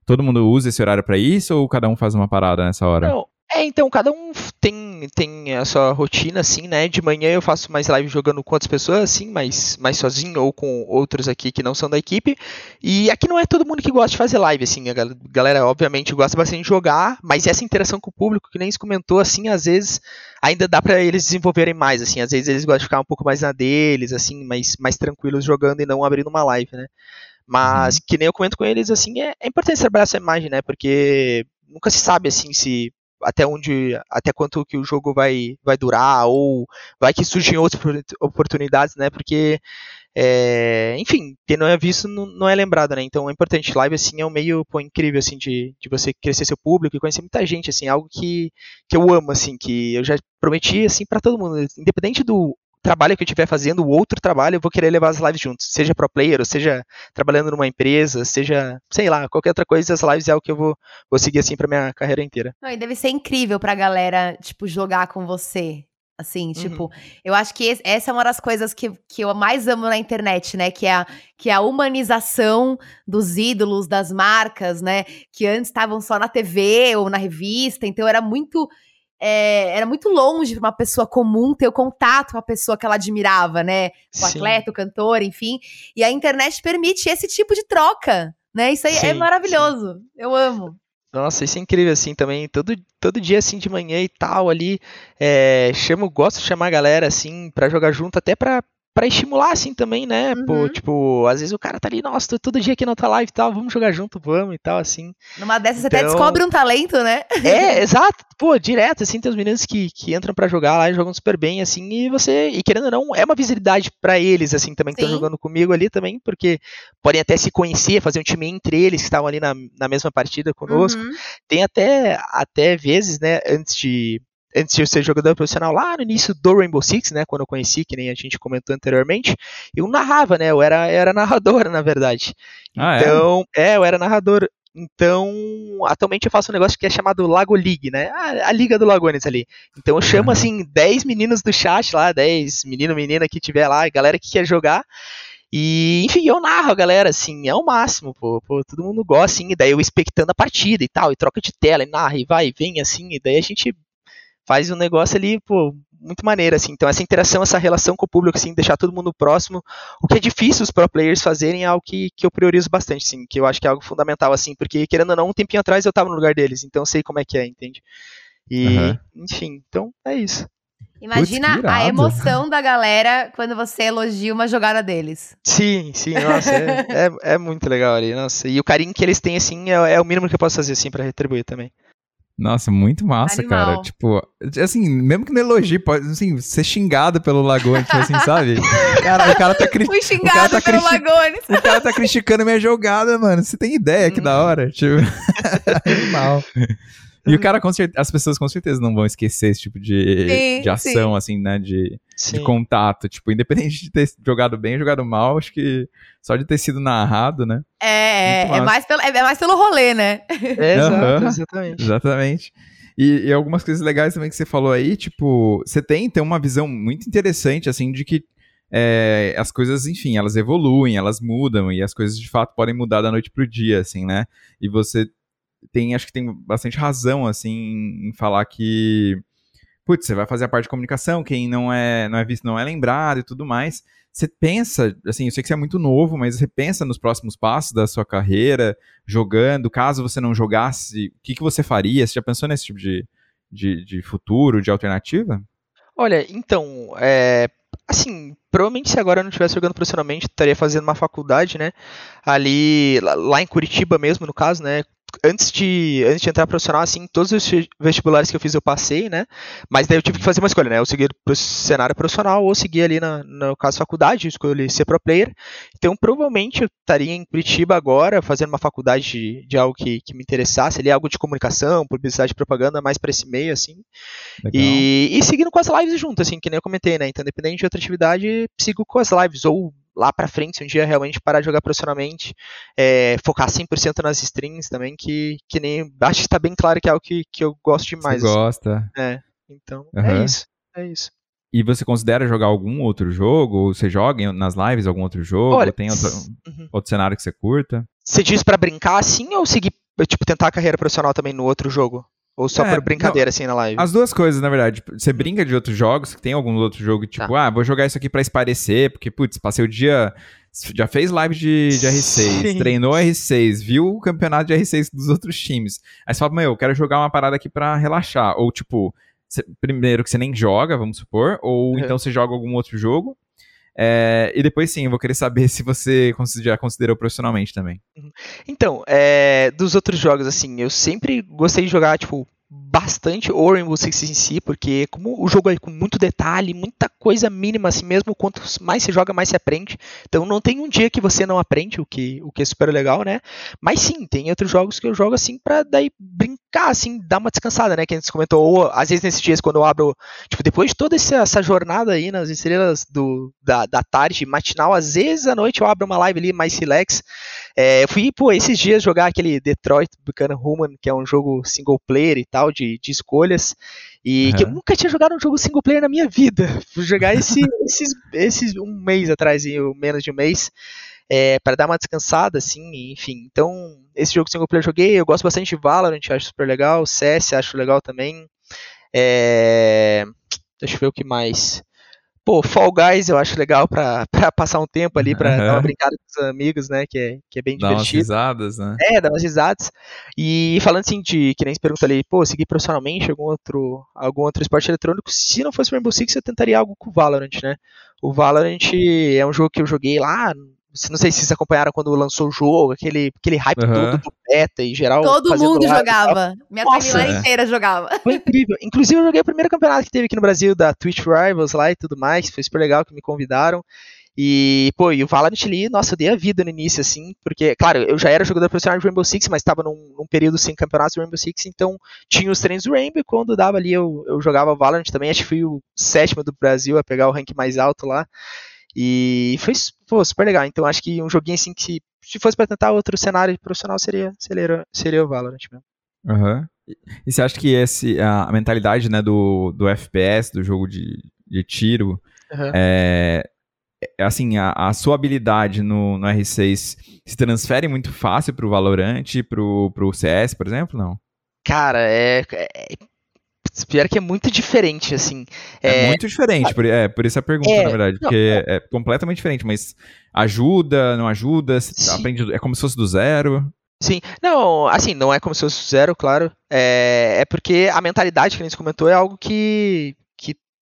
Todo mundo usa esse horário pra isso ou cada um faz uma parada nessa hora? Não. É, então, cada um tem, tem a sua rotina, assim, né? De manhã eu faço mais live jogando com outras pessoas, assim, mas, mas sozinho ou com outros aqui que não são da equipe. E aqui não é todo mundo que gosta de fazer live, assim. A galera, obviamente, gosta bastante de jogar, mas essa interação com o público, que nem se comentou, assim, às vezes ainda dá pra eles desenvolverem mais, assim. Às vezes eles gostam de ficar um pouco mais na deles, assim, mais, mais tranquilos jogando e não abrindo uma live, né? Mas, que nem eu comento com eles, assim, é, é importante trabalhar essa imagem, né? Porque nunca se sabe, assim, se... até onde, até quanto que o jogo vai, vai durar, ou vai que surgem outras oportunidades, né, porque, é, enfim, quem não é visto não, não é lembrado, né, então é importante, live, assim, é um meio, pô, incrível, assim, de, de você crescer seu público e conhecer muita gente, assim, algo que, que eu amo, assim, que eu já prometi, assim, pra todo mundo, independente do trabalho que eu estiver fazendo, o outro trabalho, eu vou querer levar as lives juntos, seja pro player, ou seja trabalhando numa empresa, seja, sei lá, qualquer outra coisa, as lives é o que eu vou, vou seguir, assim, pra minha carreira inteira. Não, e deve ser incrível pra galera, tipo, jogar com você, assim, tipo, uhum. eu acho que esse, essa é uma das coisas que, que eu mais amo na internet, né, que é, a, que é a humanização dos ídolos, das marcas, né, que antes estavam só na T V ou na revista, então era muito... É, era muito longe para uma pessoa comum ter o contato com a pessoa que ela admirava, né? O atleta, o cantor, enfim. E a internet permite esse tipo de troca, né? Isso aí sim, é maravilhoso. Sim. Eu amo. Nossa, isso é incrível, assim, também. Todo, todo dia, assim, de manhã e tal, ali, é, chamo, gosto de chamar a galera, assim, para jogar junto, até para... pra estimular, assim, também, né, uhum. pô, tipo, às vezes o cara tá ali, nossa, tô todo dia aqui na tua live e tal, vamos jogar junto, vamos e tal, assim. Numa dessas então... você até descobre um talento, né? É, exato, pô, direto, assim, tem os meninos que, que entram pra jogar lá e jogam super bem, assim, e você, e querendo ou não, é uma visibilidade pra eles, assim, também, que estão jogando comigo ali também, porque podem até se conhecer, fazer um time entre eles, que estavam ali na, na mesma partida conosco. Uhum. Tem até, até vezes, né, antes de... antes de eu ser jogador profissional, lá no início do Rainbow Six, né, quando eu conheci, que nem a gente comentou anteriormente, eu narrava, né, eu era, eu era narrador, na verdade. Ah, então, é? é, eu era narrador. Então, atualmente eu faço um negócio que é chamado Lago League, né, a, a Liga do Lagones ali. Então eu chamo, assim, dez meninos do chat lá, dez menino, menina que tiver lá, galera que quer jogar. E, enfim, eu narro, galera, assim, é o máximo, pô, pô, todo mundo gosta, assim, e daí eu expectando a partida e tal, e troca de tela, e narra, e vai, e vem, assim, e daí a gente... faz um negócio ali, pô, muito maneiro, assim. Então, essa interação, essa relação com o público, assim, deixar todo mundo próximo, o que é difícil os pro players fazerem é algo que, que eu priorizo bastante, assim, que eu acho que é algo fundamental, assim, porque, querendo ou não, um tempinho atrás eu tava no lugar deles, então sei como é que é, entende? E, uhum. enfim, então, é isso. Imagina Puts, a emoção da galera quando você elogia uma jogada deles. Sim, sim, nossa, é, é, é muito legal ali, nossa. E o carinho que eles têm, assim, é, é o mínimo que eu posso fazer, assim, pra retribuir também. Nossa, muito massa, animal, cara. Tipo, assim, mesmo que não elogie, pode, assim, ser xingado pelo Lagones, tipo assim, sabe? Cara, o cara tá criticando. Fui xingado tá pelo criti- Lagones. O cara tá criticando minha jogada, mano. Você tem ideia que hum. da hora? Tipo, animal. E o cara, com certeza, as pessoas com certeza não vão esquecer esse tipo de, sim, de ação, sim, assim, né? De, de contato. Tipo, independente de ter jogado bem ou jogado mal, acho que só de ter sido narrado, né? É, é mais pelo, é mais pelo rolê, né? É, exato, exatamente. Exatamente. E, e algumas coisas legais também que você falou aí, tipo, você tem, tem uma visão muito interessante, assim, de que é, as coisas, enfim, elas evoluem, elas mudam, e as coisas de fato podem mudar da noite pro dia, assim, né? E você tem, acho que tem bastante razão, assim, em falar que, putz, você vai fazer a parte de comunicação, quem não é, não é visto não é lembrado e tudo mais. Você pensa, assim, eu sei que você é muito novo, mas você pensa nos próximos passos da sua carreira, jogando, caso você não jogasse, o que, que você faria? Você já pensou nesse tipo de, de, de futuro, de alternativa? Olha, então, é, assim, provavelmente se agora eu não estivesse jogando profissionalmente, estaria fazendo uma faculdade, né, ali, lá em Curitiba mesmo, no caso, né, Antes de, antes de entrar profissional, assim, todos os vestibulares que eu fiz eu passei, né? Mas daí eu tive que fazer uma escolha, né? Eu segui pro cenário profissional ou segui ali, na, no caso, faculdade, escolhi ser pro player. Então, provavelmente, eu estaria em Curitiba agora, fazendo uma faculdade de, de algo que, que me interessasse, ali, algo de comunicação, publicidade, propaganda, mais para esse meio, assim. E, e seguindo com as lives junto, assim, que nem eu comentei, né? Então, independente de outra atividade, sigo com as lives, ou lá pra frente, se um dia realmente parar de jogar profissionalmente, é, focar cem por cento nas streams também, que, que nem, acho que tá bem claro que é algo que, que eu gosto demais. Você gosta. Assim. É, então, uhum. é isso, é isso. E você considera jogar algum outro jogo? Ou você joga nas lives algum outro jogo? Olha, ou tem outro, uhum. outro cenário que você curta? Você diz pra brincar assim, ou seguir, tipo, tentar a carreira profissional também no outro jogo? Ou só é, por brincadeira, não, assim, na live? As duas coisas, na verdade. Você brinca de outros jogos, que tem algum outro jogo, tipo, tá. ah, vou jogar isso aqui pra espairecer, porque, putz, passei o dia... Já fez live de, de R seis, sim, treinou R seis, viu o campeonato de R seis dos outros times. Aí você fala, meu, eu quero jogar uma parada aqui pra relaxar. Ou, tipo, cê, primeiro que você nem joga, vamos supor, ou uhum. então você joga algum outro jogo. É, e depois sim, eu vou querer saber se você já considerou profissionalmente também. Então, é, dos outros jogos, assim, eu sempre gostei de jogar, tipo, bastante o Rainbow Six em si, porque como o jogo é com muito detalhe, muita coisa mínima, assim mesmo, quanto mais se joga, mais se aprende. Então não tem um dia que você não aprende, o que, o que é super legal, né? Mas sim, tem outros jogos que eu jogo assim pra daí brincar, assim, dar uma descansada, né? Que a gente comentou, ou às vezes nesses dias quando eu abro, tipo, depois de toda essa, essa jornada aí nas estrelas do, da, da tarde, matinal, às vezes à noite eu abro uma live ali mais relax. É, eu fui, pô, esses dias jogar aquele Detroit Become Human, que é um jogo single player e tal, De, de escolhas, e uhum. que eu nunca tinha jogado um jogo single player na minha vida. Fui jogar esse, esses, esses um mês atrás, ou menos de um mês, é, para dar uma descansada, assim, enfim. Então, esse jogo single player eu joguei, eu gosto bastante de Valorant, acho super legal, C S acho legal também, é, deixa eu ver o que mais... Pô, Fall Guys eu acho legal pra, pra passar um tempo ali, pra uhum. dar uma brincada com os amigos, né, que é, que é bem dá divertido. Dá umas risadas, né? É, dá umas risadas. E falando assim de, que nem se pergunta ali, pô, seguir profissionalmente algum outro, algum outro esporte eletrônico, se não fosse Rainbow Six eu tentaria algo com o Valorant, né? O Valorant é um jogo que eu joguei lá, não sei se vocês acompanharam quando lançou o jogo, aquele, aquele hype uhum. todo do beta em geral. Todo mundo jogava. Minha família inteira jogava. Foi incrível. Inclusive eu joguei o primeiro campeonato que teve aqui no Brasil, da Twitch Rivals lá e tudo mais. Foi super legal que me convidaram. E, pô, e o Valorant ali, nossa, eu dei a vida no início, assim, porque, claro, eu já era jogador profissional de Rainbow Six, mas estava num, num período sem campeonato de Rainbow Six, então tinha os treinos do Rainbow, e quando dava ali eu, eu jogava Valorant também, acho que fui o sétimo do Brasil a pegar o rank mais alto lá. E foi, pô, super legal, então acho que um joguinho assim que se fosse pra tentar outro cenário profissional seria, seria, seria o Valorant mesmo. Uhum. E você acha que esse, a mentalidade, né, do, do F P S, do jogo de, de tiro, uhum. é, assim, a, a sua habilidade no, no R seis se transfere muito fácil pro Valorant, pro, pro C S, por exemplo, não? Cara, é... é... pior que é muito diferente, assim. É, é muito diferente, por, é, por isso a pergunta, é, na verdade. Não, porque não. É completamente diferente, mas ajuda, não ajuda, aprende, é como se fosse do zero. Sim, não, assim, não é como se fosse do zero, claro. É, é porque a mentalidade que a gente comentou é algo que...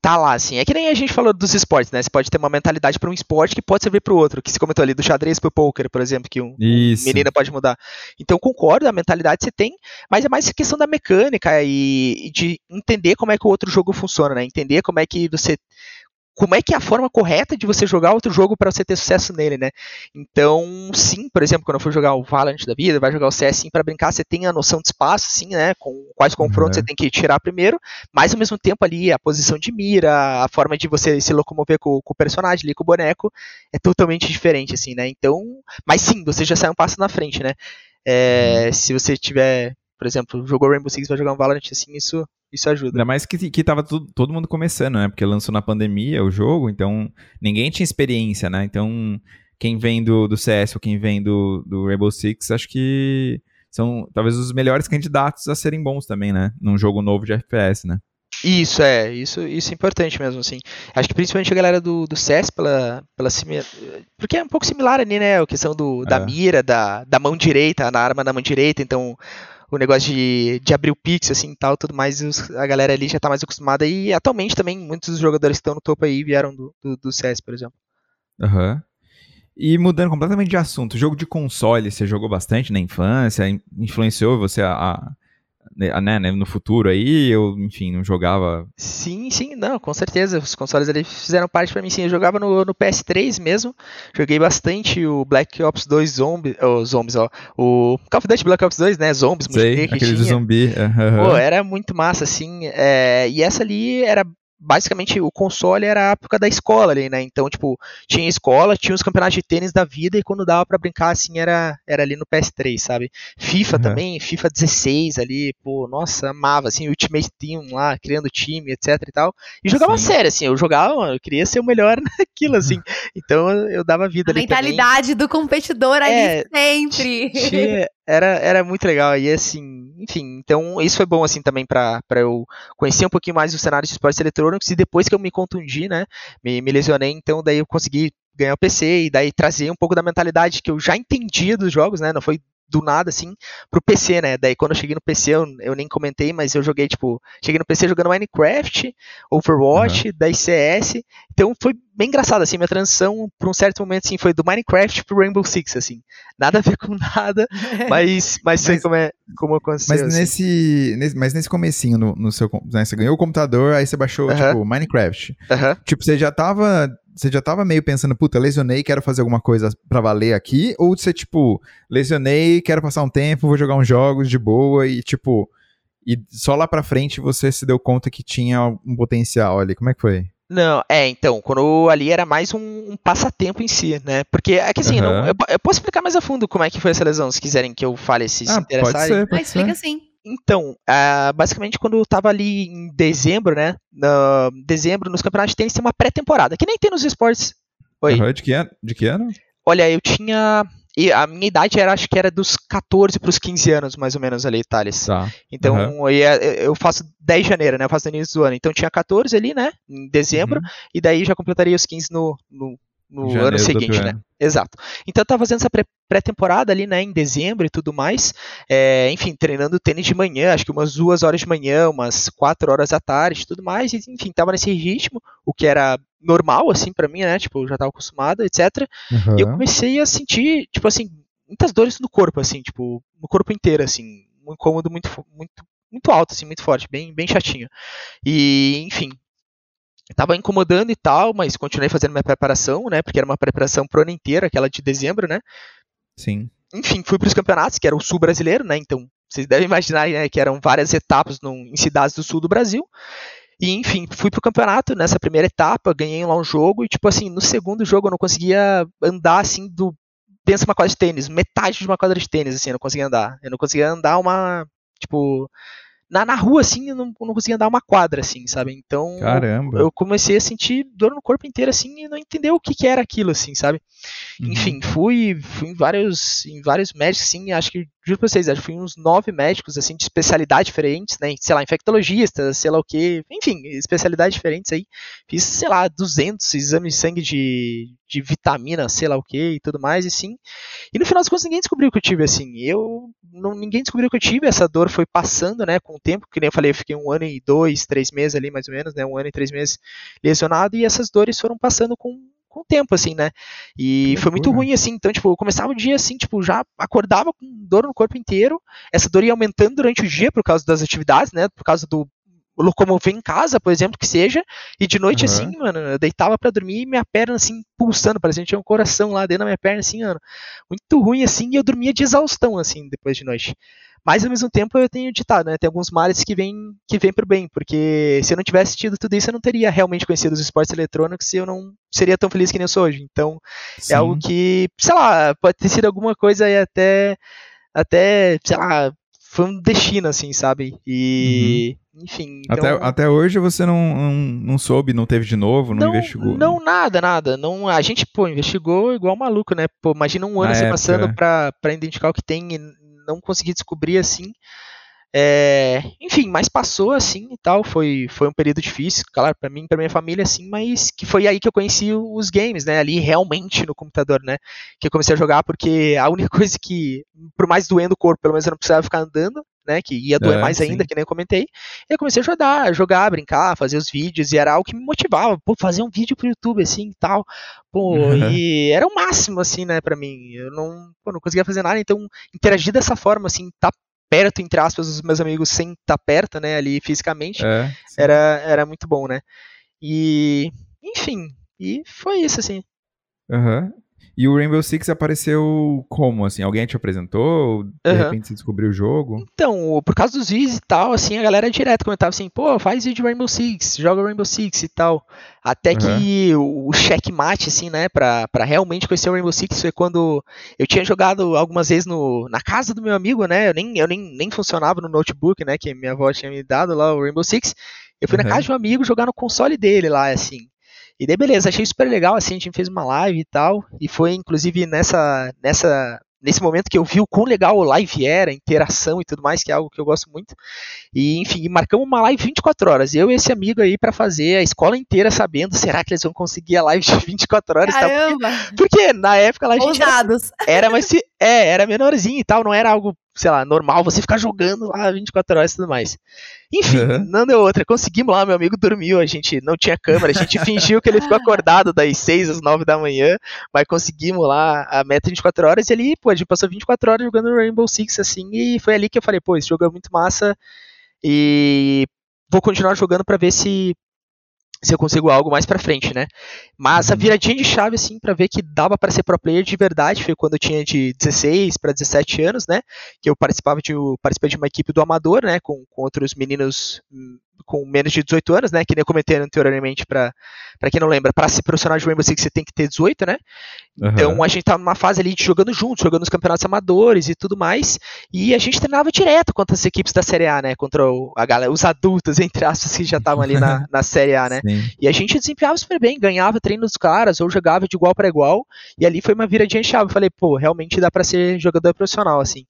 tá lá, assim. É que nem a gente falou dos esportes, né? Você pode ter uma mentalidade pra um esporte que pode servir pro outro, que se comentou ali, do xadrez pro poker, por exemplo, que um, um menino pode mudar. Então, concordo, a mentalidade você tem, mas é mais questão da mecânica e, e de entender como é que o outro jogo funciona, né? Entender como é que você... Como é que é a forma correta de você jogar outro jogo para você ter sucesso nele, né? Então, sim, por exemplo, quando eu for jogar o Valorant da vida, vai jogar o C S, sim, para brincar, você tem a noção de espaço, sim, né? Com quais confrontos é. você tem que tirar primeiro, mas ao mesmo tempo ali a posição de mira, a forma de você se locomover com, com o personagem ali, com o boneco, é totalmente diferente, assim, né? Então, mas sim, você já sai um passo na frente, né? É, se você tiver, por exemplo, jogou Rainbow Six, vai jogar um Valorant, assim, isso... Isso ajuda. Ainda mais que, que tava tudo, todo mundo começando, né? Porque lançou na pandemia o jogo, então ninguém tinha experiência, né? Então, quem vem do, do C S ou quem vem do, do Rainbow Six, acho que são talvez os melhores candidatos a serem bons também, né? Num jogo novo de F P S, né? Isso, é. Isso, isso é importante mesmo, assim. Acho que principalmente a galera do, do C S, pela, pela simi... porque é um pouco similar ali, né? A questão do, da é. mira, da, da mão direita, na arma da mão direita, então... o negócio de, de abrir o pixel, assim, e tal, tudo mais, a galera ali já tá mais acostumada, e atualmente também muitos dos jogadores que estão no topo aí vieram do, do, do C S, por exemplo. Aham. Uhum. E mudando completamente de assunto, jogo de console, você jogou bastante na infância, influenciou você a... a... Né, no futuro aí, eu, enfim, não jogava... Sim, sim, não, com certeza, os consoles ali fizeram parte pra mim, sim, eu jogava no, no P S três mesmo, joguei bastante o Black Ops dois Zombies, oh, zombies ó, o Call of Duty Black Ops dois, né, Zombies, sei, que aquele tinha. Zumbi, uhum. Pô, era muito massa, assim, é, e essa ali era... basicamente o console era a época da escola ali, né, então tipo, tinha escola, tinha os campeonatos de tênis da vida e quando dava pra brincar assim era, era ali no P S três, sabe, FIFA uhum. também, FIFA dezesseis ali, pô, nossa, amava, assim, Ultimate Team lá, criando time, etc e tal, e jogava Sim. sério, assim, eu jogava, eu queria ser o melhor naquilo, assim, então eu dava vida a ali mentalidade também. Do competidor é, ali sempre. Tinha... Era, era muito legal, e assim, enfim, então isso foi bom, assim, também pra, pra eu conhecer um pouquinho mais o cenário de esportes eletrônicos, e depois que eu me contundi, né, me, me lesionei, então daí eu consegui ganhar o P C, e daí trazer um pouco da mentalidade que eu já entendia dos jogos, né, não foi do nada, assim, pro P C, né, daí quando eu cheguei no P C, eu, eu nem comentei, mas eu joguei, tipo, cheguei no P C jogando Minecraft, Overwatch, uhum. daí C S, então foi bem engraçado, assim, minha transição, por um certo momento, assim, foi do Minecraft pro Rainbow Six, assim, nada a ver com nada, mas, mas sei mas, como, é, como aconteceu, mas assim. nesse, nesse Mas nesse comecinho, no, no seu, né, você ganhou o computador, aí você baixou, uhum. tipo, Minecraft, uhum. tipo, você já tava... Você já tava meio pensando, puta, lesionei, quero fazer alguma coisa pra valer aqui? Ou você, tipo, lesionei, quero passar um tempo, vou jogar uns jogos de boa e, tipo... E só lá pra frente você se deu conta que tinha um potencial ali. Como é que foi? Não, é, então, quando ali era mais um, um passatempo em si, né? Porque é que assim, uhum. não, eu, eu posso explicar mais a fundo como é que foi essa lesão, se quiserem que eu fale, se ah, se interessarem. Ah, pode ser. Explica sim. Então, uh, basicamente quando eu tava ali em dezembro, né, uh, dezembro, nos campeonatos de tênis tem uma pré-temporada, que nem tem nos esportes. Oi. Uhum, de, que ano? de que ano? Olha, eu tinha... E a minha idade era, acho que era dos catorze para os quinze anos, mais ou menos, ali, Thales. Tá. Então, uhum. eu, eu faço dez de janeiro, né, eu faço no início do ano. Então, tinha catorze ali, né, em dezembro, uhum. e daí já completaria os quinze no... no No Janeiro, ano seguinte, né? Exato. Então eu tava fazendo essa pré-temporada ali, né, em dezembro e tudo mais. É, enfim, treinando tênis de manhã, acho que umas duas horas de manhã, umas quatro horas da tarde, tudo mais. E, enfim, tava nesse ritmo, o que era normal, assim, pra mim, né? Tipo, eu já tava acostumado, etcétera. Uhum. E eu comecei a sentir, tipo assim, muitas dores no corpo, assim, tipo, no corpo inteiro, assim, um incômodo muito, muito, muito alto, assim, muito forte, bem, bem chatinho. E, enfim. Tava incomodando e tal, mas continuei fazendo minha preparação, né? Porque era uma preparação pro ano inteiro, aquela de dezembro, né? Sim. Enfim, fui pros campeonatos, que era o Sul brasileiro, né? Então, vocês devem imaginar, né, que eram várias etapas no, em cidades do Sul do Brasil. E, enfim, fui pro campeonato nessa primeira etapa, ganhei lá um jogo e, tipo assim, no segundo jogo eu não conseguia andar, assim, do... Pensa uma quadra de tênis, metade de uma quadra de tênis, assim, eu não conseguia andar. Eu não conseguia andar uma, tipo... Na, na rua, assim, eu não, não conseguia andar uma quadra, assim, sabe? Então, eu, eu comecei a sentir dor no corpo inteiro, assim, e não entender o que, que era aquilo, assim, sabe? Uhum. Enfim, fui, fui em, vários, em vários médicos, assim, acho que, juro pra vocês, acho que fui uns nove médicos, assim, de especialidade diferentes, né? Sei lá, infectologistas, sei lá o quê, enfim, especialidades diferentes aí. Fiz, sei lá, duzentos exames de sangue de, de vitamina, sei lá o quê, e tudo mais, assim. E no final das contas, ninguém descobriu o que eu tive, assim. Eu, não, ninguém descobriu o que eu tive, essa dor foi passando, né, com tempo, que nem eu falei, eu fiquei um ano e dois, três meses ali, mais ou menos, né, um ano e três meses lesionado, e essas dores foram passando com o tempo, assim, né, e foi muito ruim, assim, então, tipo, eu começava o dia, assim, tipo, já acordava com dor no corpo inteiro, essa dor ia aumentando durante o dia por causa das atividades, né, por causa do locomover em casa, por exemplo, que seja, e de noite, uhum. assim, mano, eu deitava pra dormir e minha perna, assim, pulsando, parecia que tinha um coração lá dentro da minha perna, assim, mano, muito ruim, assim, e eu dormia de exaustão, assim, depois de noite. Mas, ao mesmo tempo, eu tenho ditado, né, tem alguns males que vêm que vem pro bem, porque se eu não tivesse tido tudo isso, eu não teria realmente conhecido os esportes eletrônicos e eu não seria tão feliz que nem eu sou hoje. Então, Sim. é algo que, sei lá, pode ter sido alguma coisa e até, até, sei lá, foi um destino, assim, sabe? E, uhum. enfim... Então... Até, até hoje você não, não, não soube, não teve de novo, não, não investigou? Não, né? nada, nada. Não, a gente, pô, investigou igual maluco, né? Pô, imagina um ano se passando pra, pra identificar o que tem e não conseguir descobrir, assim. É... Enfim, mas passou, assim, e tal. Foi, foi um período difícil, claro, pra mim, pra minha família, assim, mas que foi aí que eu conheci os games, né? Ali, realmente, no computador, né? Que eu comecei a jogar, porque a única coisa que, por mais doendo o corpo, pelo menos eu não precisava ficar andando, né, que ia doer é, mais sim. ainda, que nem eu comentei, e eu comecei a jogar, jogar, brincar, fazer os vídeos, e era algo que me motivava, pô, fazer um vídeo pro YouTube, assim, e tal, pô, uhum. e era o máximo, assim, né, pra mim, eu não, pô, não conseguia fazer nada, então, interagir dessa forma, assim, tá perto, entre aspas, dos meus amigos, sem tá perto, né, ali, fisicamente, é, era, era muito bom, né, e, enfim, e foi isso, assim. Aham. Uhum. E o Rainbow Six apareceu como, assim? Alguém te apresentou? De uhum. repente você descobriu o jogo? Então, por causa dos vídeos e tal, assim, a galera direto comentava assim, pô, faz vídeo Rainbow Six, joga Rainbow Six e tal. Até uhum. que o checkmate, assim, né, pra, pra realmente conhecer o Rainbow Six foi quando eu tinha jogado algumas vezes no, na casa do meu amigo, né, eu nem, eu nem, nem funcionava no notebook, né, que minha avó tinha me dado lá o Rainbow Six. Eu fui uhum. na casa de um amigo jogar no console dele lá, assim. E daí, beleza, achei super legal, assim, a gente fez uma live e tal, e foi, inclusive, nessa, nessa, nesse momento que eu vi o quão legal o live era, a interação e tudo mais, que é algo que eu gosto muito, e, enfim, marcamos uma live vinte e quatro horas, eu e esse amigo aí pra fazer a escola inteira sabendo, será que eles vão conseguir a live de vinte e quatro horas? Caramba! Tal? Porque, porque na época lá a gente era, era, mas, é, era menorzinho e tal, não era algo, sei lá, normal, você ficar jogando lá vinte e quatro horas e tudo mais. Enfim, uhum. não deu outra, conseguimos lá, meu amigo dormiu, a gente não tinha câmera, a gente fingiu que ele ficou acordado das seis às nove da manhã, mas conseguimos lá a meta de vinte e quatro horas e ali, pô, a gente passou vinte e quatro horas jogando Rainbow Six, assim, e foi ali que eu falei, pô, esse jogo é muito massa e vou continuar jogando pra ver se se eu consigo algo mais pra frente, né? Mas a viradinha de chave, assim, pra ver que dava pra ser pro player de verdade, foi quando eu tinha de dezesseis para dezessete anos, né? Que eu participava de, eu participei de uma equipe do Amador, né? Com, com outros meninos com menos de dezoito anos, né? Que nem eu comentei anteriormente, pra, pra quem não lembra, pra se profissional de Rainbow Six você tem que ter dezoito, né? Então uhum. a gente tava numa fase ali de jogando juntos, jogando os campeonatos amadores e tudo mais, e a gente treinava direto contra as equipes da Série A, né? Contra o, a galera, os adultos, entre aspas, que já estavam ali na, na Série A, né? Sim. E a gente desempenhava super bem, ganhava treino dos caras, ou jogava de igual para igual, e ali foi uma viradinha de chave. Eu falei, pô, realmente dá pra ser jogador profissional, assim.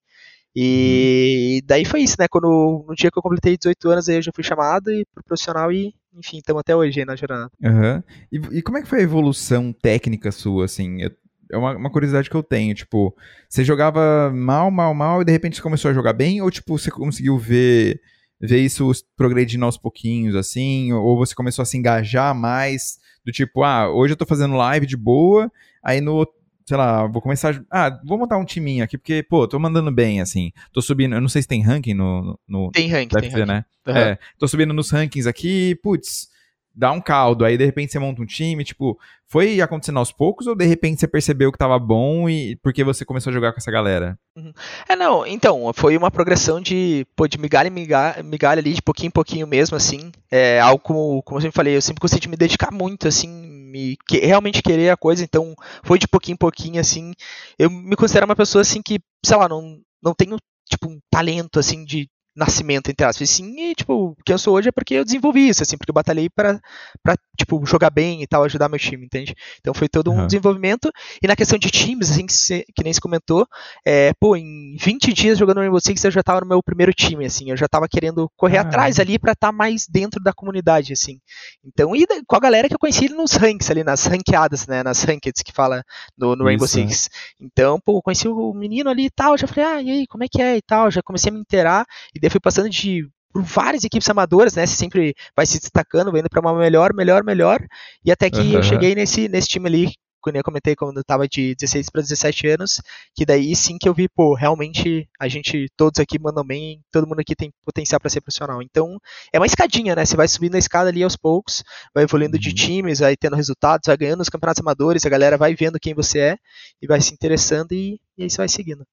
E, e daí foi isso, né? Quando, no dia que eu completei dezoito anos, aí eu já fui chamado e pro profissional e, enfim, estamos até hoje aí na jornada. Uhum. E, e como é que foi a evolução técnica sua, assim? Eu, é uma, uma curiosidade que eu tenho, tipo, você jogava mal, mal, mal, e de repente você começou a jogar bem, ou tipo, você conseguiu ver... ver isso progredindo aos pouquinhos, assim, ou você começou a se engajar mais, do tipo, ah, hoje eu tô fazendo live de boa, aí no, sei lá, vou começar, a, ah, vou montar um timinho aqui, porque, pô, tô mandando bem, assim, tô subindo, eu não sei se tem ranking no... no tem ranking, tem ranking. Né? Uhum. É, tô subindo nos rankings aqui, putz, dá um caldo, aí de repente você monta um time, tipo, foi acontecendo aos poucos ou de repente você percebeu que tava bom e porque você começou a jogar com essa galera? Uhum. É, não, então, foi uma progressão de, pô, de migalha em migalha, migalha ali, de pouquinho em pouquinho mesmo, assim, é algo como, como eu sempre falei, eu sempre consegui me dedicar muito, assim, me, que, realmente querer a coisa, então, foi de pouquinho em pouquinho, assim, eu me considero uma pessoa, assim, que, sei lá, não, não tenho, tipo, um talento, assim, de nascimento, entre aspas, assim, e, tipo, quem eu sou hoje é porque eu desenvolvi isso, assim, porque eu batalhei pra, pra tipo, jogar bem e tal, ajudar meu time, entende? Então foi todo um uhum. desenvolvimento, e na questão de times, assim, que, se, que nem se comentou, é, pô, em vinte dias jogando Rainbow Six eu já tava no meu primeiro time, assim, eu já tava querendo correr ah. atrás ali pra estar tá mais dentro da comunidade, assim. Então, e com a galera que eu conheci nos ranks ali, nas ranqueadas, né, nas rankeds que fala no, no Rainbow isso, Six. É. Então, pô, eu conheci o menino ali e tal, já falei, ah, e aí, como é que é e tal, já comecei a me inteirar, e daí fui passando de por várias equipes amadoras, né? Você sempre vai se destacando, indo para uma melhor, melhor, melhor. E até que uhum. eu cheguei nesse, nesse time ali, quando eu comentei quando eu tava de dezesseis para dezessete anos, que daí sim que eu vi, pô, realmente a gente, todos aqui mandam bem, todo mundo aqui tem potencial para ser profissional. Então, é uma escadinha, né? Você vai subindo a escada ali aos poucos, vai evoluindo de times, vai tendo resultados, vai ganhando os campeonatos amadores, a galera vai vendo quem você é e vai se interessando e, e aí você vai seguindo.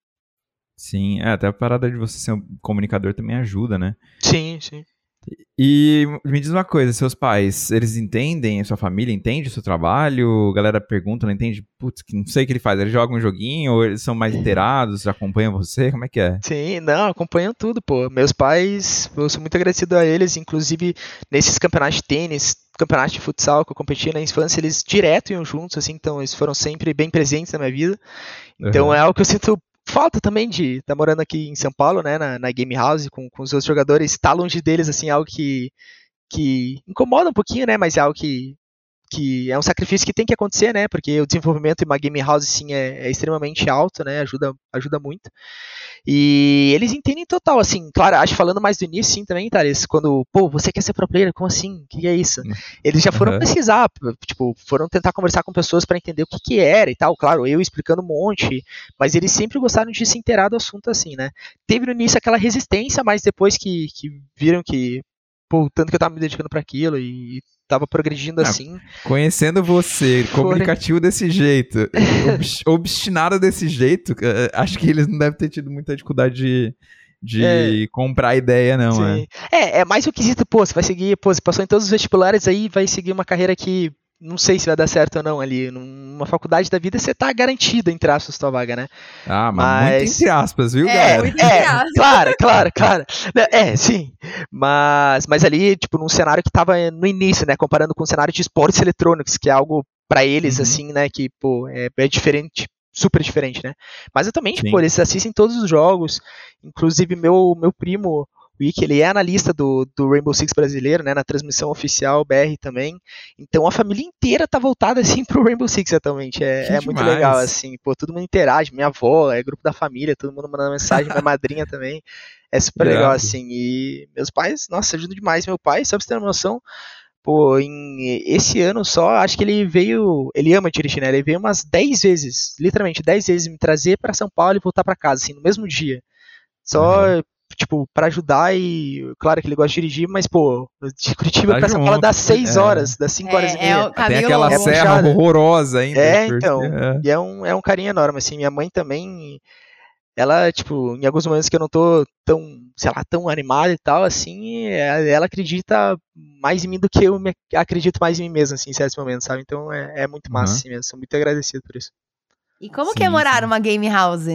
Sim, é, até a parada de você ser um comunicador também ajuda, né? Sim, sim. E me diz uma coisa, seus pais, eles entendem, a sua família entende o seu trabalho? A galera pergunta, não entende? Putz, não sei o que ele faz, eles jogam um joguinho ou eles são mais inteirados, acompanham você? Como é que é? Sim, não, acompanham tudo, pô. Meus pais, eu sou muito agradecido a eles, inclusive nesses campeonatos de tênis, campeonato de futsal que eu competi na infância, eles direto iam juntos, assim, então eles foram sempre bem presentes na minha vida. Então uhum. é algo que eu sinto falta também de estar tá morando aqui em São Paulo, né, na, na Game House, com, com os outros jogadores, estar tá longe deles, assim, algo que, que incomoda um pouquinho, né, mas é algo que, que é um sacrifício que tem que acontecer, né, porque o desenvolvimento em uma Game House, assim, é, é extremamente alto, né, ajuda, ajuda muito. E eles entendem total, assim, claro, acho falando mais do início, sim, também, Thales, quando, pô, você quer ser pro player, como assim? O que é isso? Eles já foram uhum. pesquisar, tipo, foram tentar conversar com pessoas pra entender o que que era e tal, claro, eu explicando um monte, mas eles sempre gostaram de se inteirar do assunto, assim, né. Teve no início aquela resistência, mas depois que, que viram que, pô, tanto que eu tava me dedicando pra aquilo e tava progredindo ah, assim. Conhecendo você, comunicativo desse jeito, obstinado desse jeito, acho que eles não devem ter tido muita dificuldade de, de é. comprar ideia, não, sim. é? É, é mais o quesito, pô, você vai seguir, pô, você passou em todos os vestibulares aí, vai seguir uma carreira que não sei se vai dar certo ou não ali, numa faculdade da vida você tá garantido, entre aspas, sua vaga, né? Ah, mas, mas... muito entre aspas, viu, é, galera? Muito é, aspas. claro, claro, claro. É, sim, mas, mas ali, tipo, num cenário que tava no início, né, comparando com o cenário de esportes eletrônicos, que é algo pra eles, uhum. assim, né, que, pô, é, é diferente, super diferente, né? Mas eu também, tipo, eles assistem todos os jogos, inclusive meu, meu primo... Wiki, ele é analista do, do Rainbow Six brasileiro, né, na transmissão oficial B R também, então a família inteira tá voltada, assim, pro Rainbow Six atualmente, é, é muito legal, assim, pô, todo mundo interage, minha avó, é grupo da família, todo mundo manda mensagem, minha madrinha também, é super Grande. legal, assim, e meus pais, nossa, ajudam demais, meu pai, só pra você ter uma noção, pô, em, esse ano só, acho que ele veio, ele ama dirigir, né, ele veio umas dez vezes, literalmente dez vezes me trazer pra São Paulo e voltar pra casa, assim, no mesmo dia, só... Uhum. tipo, pra ajudar e claro que ele gosta de dirigir, mas pô, de Curitiba tá pra São Paulo dá seis horas, é. dá cinco horas é, e meia. É, tá tem aquela longo. serra é, horrorosa ainda. É, então, é. e é um, é um carinho enorme, assim, minha mãe também, ela, tipo, em alguns momentos que eu não tô tão, sei lá, tão animada e tal, assim, ela acredita mais em mim do que eu me acredito mais em mim mesmo, assim, em certos momentos, sabe? Então é, é muito massa, uhum. assim mesmo, sou muito agradecido por isso. E como sim, que é morar sim. numa game house?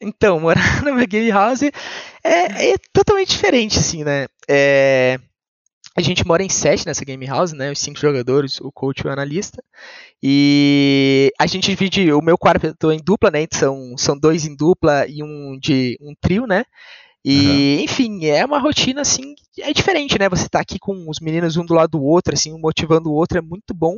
Então, morar numa game house é, é totalmente diferente, assim, né? É, a gente mora em sete nessa game house, né? Os cinco jogadores, o coach e o analista. E a gente divide o meu quarto, eu tô em dupla, né? São, são dois em dupla e um de um trio, né? E, uhum. enfim, é uma rotina, assim, é diferente, né, você tá aqui com os meninos um do lado do outro, assim, um motivando o outro, é muito bom,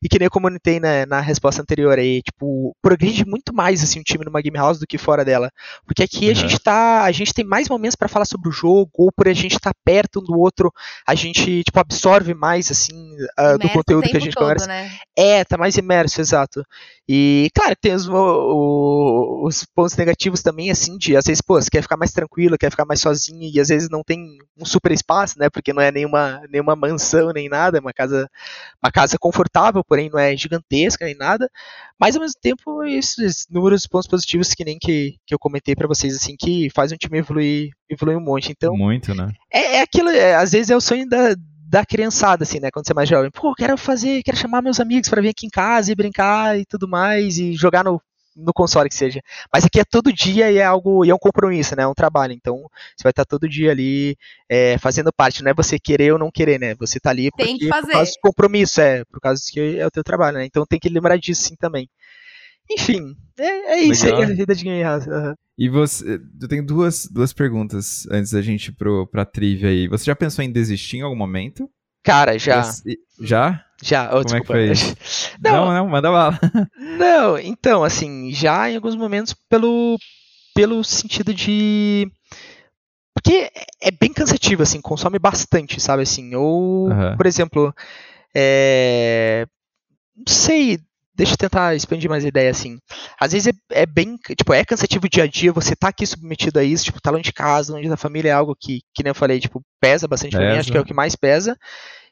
e que nem eu comentei na, na resposta anterior aí, tipo, progride muito mais, assim, o time numa game house do que fora dela, porque aqui uhum. a gente tá, a gente tem mais momentos pra falar sobre o jogo, ou por a gente estar tá perto um do outro, a gente, tipo, absorve mais, assim, uh, do conteúdo que a gente todo, conversa. Né? É, tá mais imerso, exato. E, claro, tem os, o, os pontos negativos também, assim, de, às vezes, pô, você quer ficar mais tranquilo, quer ficar mais sozinho e às vezes não tem um super espaço, né, porque não é nenhuma, nenhuma mansão nem nada, é uma casa, uma casa confortável, porém não é gigantesca nem nada, mas ao mesmo tempo esses números de pontos positivos que nem que, que eu comentei pra vocês, assim, que faz um time evoluir, evoluir um monte, então... Muito, né? É, é aquilo, é, às vezes é o sonho da... da criançada, assim, né, quando você é mais jovem, pô, quero fazer, quero chamar meus amigos pra vir aqui em casa e brincar e tudo mais, e jogar no, no console que seja, mas aqui é todo dia e é algo, e é um compromisso, né, é um trabalho, então você vai estar todo dia ali é, fazendo parte, não é você querer ou não querer, né, você tá ali porque, tem que fazer. Por causa do compromisso, é, por causa que é o teu trabalho, né, então tem que lembrar disso, sim, também. Enfim, é, é isso aí, a vida de Game House. Uhum. E você, eu tenho duas, duas perguntas antes da gente ir pro, pra trivia aí. Você já pensou em desistir em algum momento? Cara, já. Você, já? Já, oh, como desculpa. É que foi isso? Não, não, não, manda bala. Não, então, assim, já em alguns momentos pelo, pelo sentido de... Porque é bem cansativo, assim, consome bastante, sabe, assim, ou, uhum. por exemplo, é... não sei, deixa eu tentar expandir mais a ideia, assim, às vezes é, é bem, tipo, é cansativo o dia a dia, você tá aqui submetido a isso, tipo, tá longe de casa, longe da família, é algo que, que nem eu falei, tipo, pesa bastante pesa. pra mim, acho que é o que mais pesa,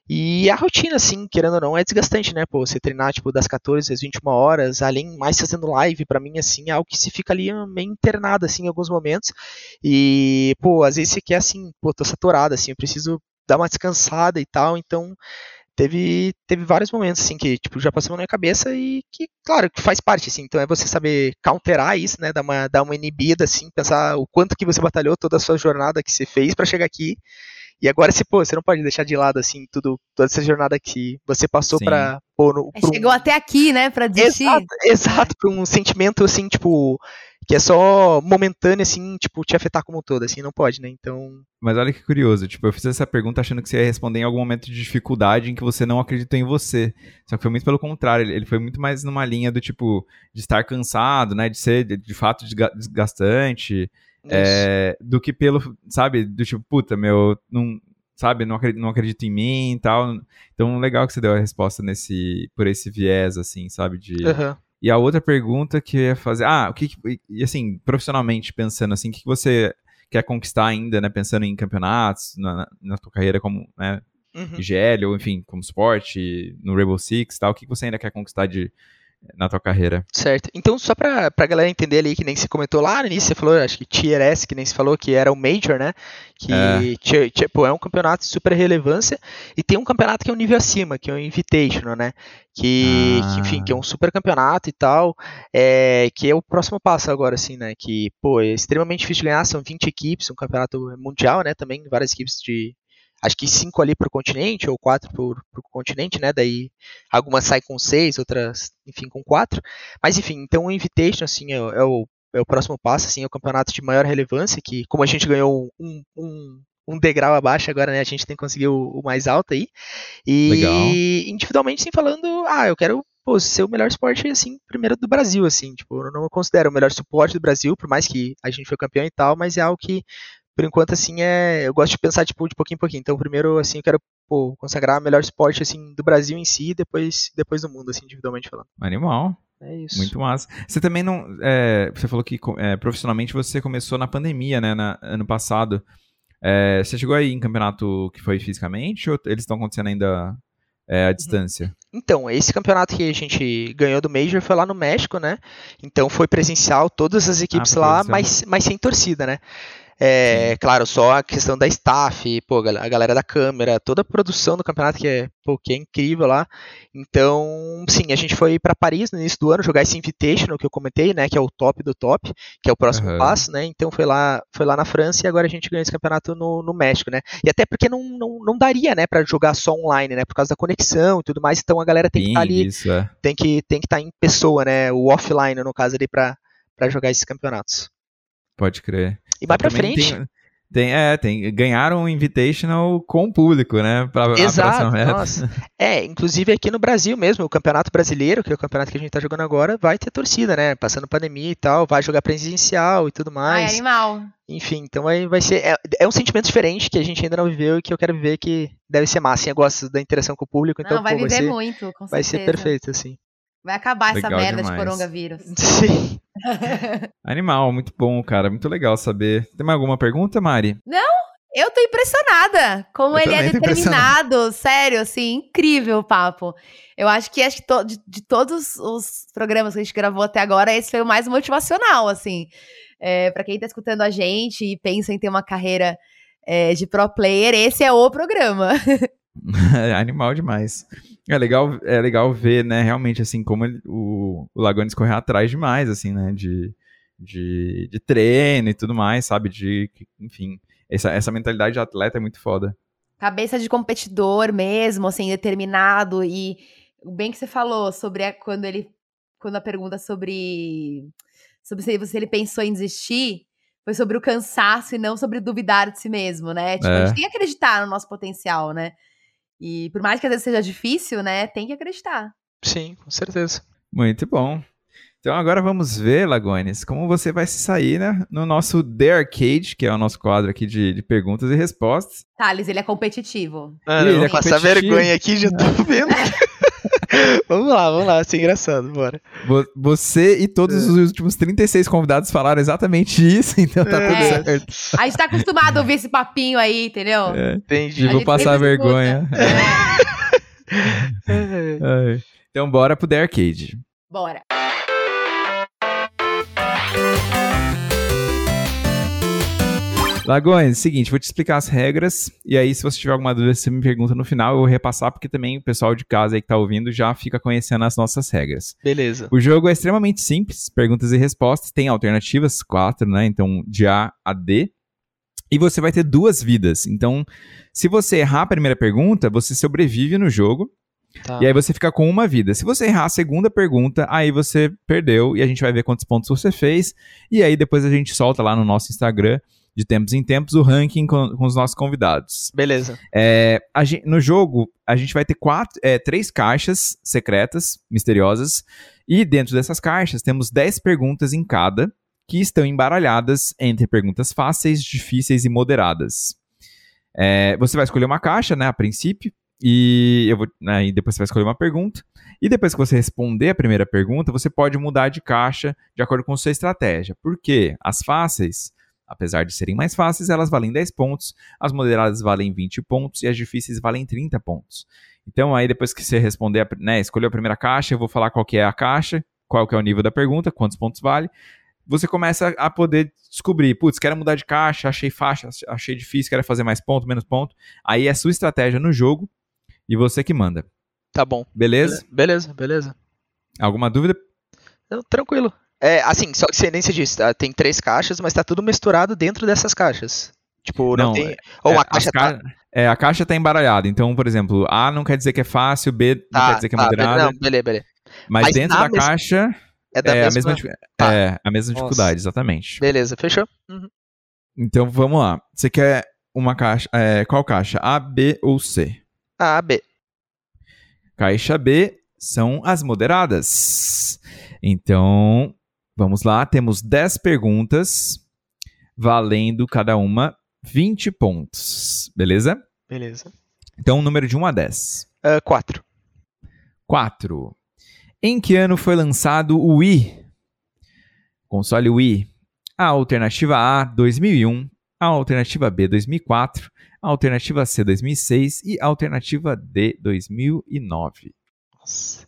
e a rotina, assim, querendo ou não, é desgastante, né, pô, você treinar, tipo, das quatorze às vinte e uma horas, além mais fazendo live, pra mim, assim, é algo que se fica ali meio internado, assim, em alguns momentos, e, pô, às vezes você quer, assim, pô, tô saturado, assim, eu preciso dar uma descansada e tal, então... Teve, teve vários momentos, assim, que, tipo, já passou na minha cabeça e que, claro, que faz parte, assim, então é você saber counterar isso, né, dar uma, dar uma inibida, assim, pensar o quanto que você batalhou toda a sua jornada que você fez pra chegar aqui, e agora, se, pô, você não pode deixar de lado, assim, tudo, toda essa jornada que você passou Sim. pra... Pô, no, pro... Chegou até aqui, né, pra desistir. Exato, exato, pra um sentimento, assim, tipo... que é só momentâneo, assim, tipo, te afetar como um todo, assim, não pode, né, então... Mas olha que curioso, tipo, eu fiz essa pergunta achando que você ia responder em algum momento de dificuldade em que você não acreditou em você, só que foi muito pelo contrário, ele foi muito mais numa linha do, tipo, de estar cansado, né, de ser, de fato, desgastante, é, do que pelo, sabe, do tipo, puta, meu, não... Sabe, não acredito, não acredito em mim e tal. Então, legal que você deu a resposta nesse, por esse viés, assim, sabe? De... Uhum. E a outra pergunta que eu ia fazer... Ah, o que, que... E assim, profissionalmente, pensando assim, o que, que você quer conquistar ainda, né? Pensando em campeonatos, na, na tua carreira como, né? Uhum. I G L, ou enfim, como esporte, no Rainbow Six e tal. O que, que você ainda quer conquistar de... na tua carreira. Certo. Então, só pra, pra galera entender ali, que nem se comentou lá no início, você falou, acho que Tier S, que nem se falou, que era o Major, né? Que é. Tier, tipo, é um campeonato de super relevância e tem um campeonato que é um nível acima, que é o Invitational, né? Que, ah. que, enfim, que é um super campeonato e tal, é, que é o próximo passo agora, assim, né? Que, pô, é extremamente difícil de ganhar, são vinte equipes, um campeonato mundial, né? Também várias equipes de... Acho que cinco ali por continente, ou quatro por, por continente, né? Daí algumas saem com seis, outras, enfim, com quatro. Mas, enfim, então o Invitation, assim, é, é, o, é o próximo passo, assim, é o campeonato de maior relevância, que como a gente ganhou um, um, um degrau abaixo agora, né? A gente tem que conseguir o, o mais alto aí. E Legal. Individualmente, sim, falando, ah, eu quero... Pô, ser o melhor esporte, assim, primeiro do Brasil, assim, tipo, eu não considero o melhor suporte do Brasil, por mais que a gente foi campeão e tal, mas é algo que, por enquanto, assim, é, eu gosto de pensar, tipo, de pouquinho em pouquinho, então, primeiro, assim, eu quero, pô, consagrar o melhor esporte, assim, do Brasil em si, depois, depois do mundo, assim, individualmente falando. Animal. É isso. Muito massa. Você também não, é, você falou que, é, profissionalmente, você começou na pandemia, né, na, ano passado, é, você chegou aí em campeonato que foi fisicamente, ou eles estão acontecendo ainda... É, a distância. Então, esse campeonato que a gente ganhou do Major foi lá no México, né? Então foi presencial, todas as equipes ah, lá, mas, mas sem torcida, né? É, claro, só a questão da staff, pô, a galera da câmera, toda a produção do campeonato que é, pô, que é incrível lá. Então, sim, a gente foi para Paris no início do ano jogar esse Invitational que eu comentei, né? Que é o top do top, que é o próximo uhum. passo, né? Então foi lá, foi lá na França e agora a gente ganhou esse campeonato no, no México, né? E até porque não, não, não daria, né, para jogar só online, né? Por causa da conexão e tudo mais. Então a galera tem sim, que estar tá ali, isso, é. tem que tem que estar tá em pessoa, né? O offline, no caso ali, para jogar esses campeonatos. Pode crer. E vai pra frente. Tem, tem, é, tem, ganharam um Invitational com o público, né? Pra, Exato, a nossa. É, inclusive aqui no Brasil mesmo, o Campeonato Brasileiro, que é o campeonato que a gente tá jogando agora, vai ter torcida, né? Passando pandemia e tal, vai jogar presencial e tudo mais. É animal. Enfim, então vai, vai ser... É, é um sentimento diferente que a gente ainda não viveu e que eu quero viver que deve ser massa. Assim, eu gosto da interação com o público, então não, vai, pô, viver vai ser, muito, com certeza. Vai ser perfeito, assim. Vai acabar legal essa merda demais. De coronavírus. Sim. Animal, muito bom, cara. Muito legal saber. Tem mais alguma pergunta, Mari? Não, eu tô impressionada. Como eu ele é determinado. Sério, assim, incrível o papo. Eu acho que, acho que to, de, de todos os programas que a gente gravou até agora, esse foi o mais motivacional, assim. É, pra quem tá escutando a gente e pensa em ter uma carreira é, de pro player, esse é o programa. Animal demais. É legal, é legal ver, né, realmente, assim, como ele, o, o Lagones correu atrás demais, assim, né, de, de, de treino e tudo mais, sabe, de, enfim, essa, essa mentalidade de atleta é muito foda. Cabeça de competidor mesmo, assim, determinado, e bem que você falou sobre a, quando ele, quando a pergunta sobre, sobre se, se ele pensou em desistir, foi sobre o cansaço e não sobre duvidar de si mesmo, né, tipo, é. a gente tem que acreditar no nosso potencial, né. E por mais que às vezes seja difícil, né, tem que acreditar. Sim, com certeza. Muito bom. Então agora vamos ver, Lagones, como você vai se sair, né, no nosso The Arcade, que é o nosso quadro aqui de, de perguntas e respostas. Thales, ele é competitivo. Mano, eu vou passar vergonha aqui, já tô vendo. Vamos lá, vamos lá, assim, engraçado, bora. Você e todos os últimos trinta e seis convidados falaram exatamente isso, então tá é. tudo certo. A gente tá acostumado a ouvir esse papinho aí, entendeu? É. Entendi. Vou passar vergonha. É. É. É. Então bora pro The Arcade. Bora. Lagones, seguinte, vou te explicar as regras e aí se você tiver alguma dúvida, você me pergunta no final, eu vou repassar porque também o pessoal de casa aí que tá ouvindo já fica conhecendo as nossas regras. Beleza. O jogo é extremamente simples, perguntas e respostas, tem alternativas, quatro, né, então de A a D, e você vai ter duas vidas, então se você errar a primeira pergunta, você sobrevive no jogo. Tá. E aí você fica com uma vida. Se você errar a segunda pergunta, aí você perdeu e a gente vai ver quantos pontos você fez. E aí depois a gente solta lá no nosso Instagram, de tempos em tempos, o ranking com, com os nossos convidados. Beleza. É, a gente, no jogo, a gente vai ter quatro, é, três caixas secretas, misteriosas. E dentro dessas caixas, temos dez perguntas em cada, que estão embaralhadas entre perguntas fáceis, difíceis e moderadas. É, você vai escolher uma caixa, né, a princípio. E eu vou, né, e depois você vai escolher uma pergunta. E depois que você responder a primeira pergunta, você pode mudar de caixa de acordo com a sua estratégia. Por quê? As fáceis, apesar de serem mais fáceis, elas valem dez pontos. As moderadas valem vinte pontos. E as difíceis valem trinta pontos. Então aí depois que você responder, a, né, escolheu a primeira caixa, eu vou falar qual que é a caixa, qual que é o nível da pergunta, quantos pontos vale. Você começa a poder descobrir, putz, quero mudar de caixa, achei fácil, achei difícil, quero fazer mais ponto, menos ponto. Aí é a sua estratégia no jogo. E você que manda. Tá bom. Beleza? Beleza, beleza. Alguma dúvida? Não, tranquilo. É, assim, só que você nem se diz, tem três caixas, mas tá tudo misturado dentro dessas caixas. Tipo, não, não tem... Ou é, a caixa ca... tá... É, a caixa tá embaralhada. Então, por exemplo, A não quer dizer que é fácil, B não tá, quer dizer que é tá, moderado. Não, beleza, beleza. Mas, mas dentro da mesma... caixa é, da é, mesma... A, mesma... Tá. é a mesma dificuldade, Nossa. Exatamente. Beleza, fechou? Uhum. Então, vamos lá. Você quer uma caixa... É, qual caixa? A, B ou C? A, B. Caixa B são as moderadas. Então, vamos lá. Temos dez perguntas, valendo cada uma vinte pontos. Beleza? Beleza. Então, número de um a dez. Uh, quatro. quatro. Em que ano foi lançado o Wii? Console Wii. A alternativa A, dois mil e um. A alternativa B, dois mil e quatro. A alternativa C, dois mil e seis e a alternativa D, dois mil e nove. Nossa.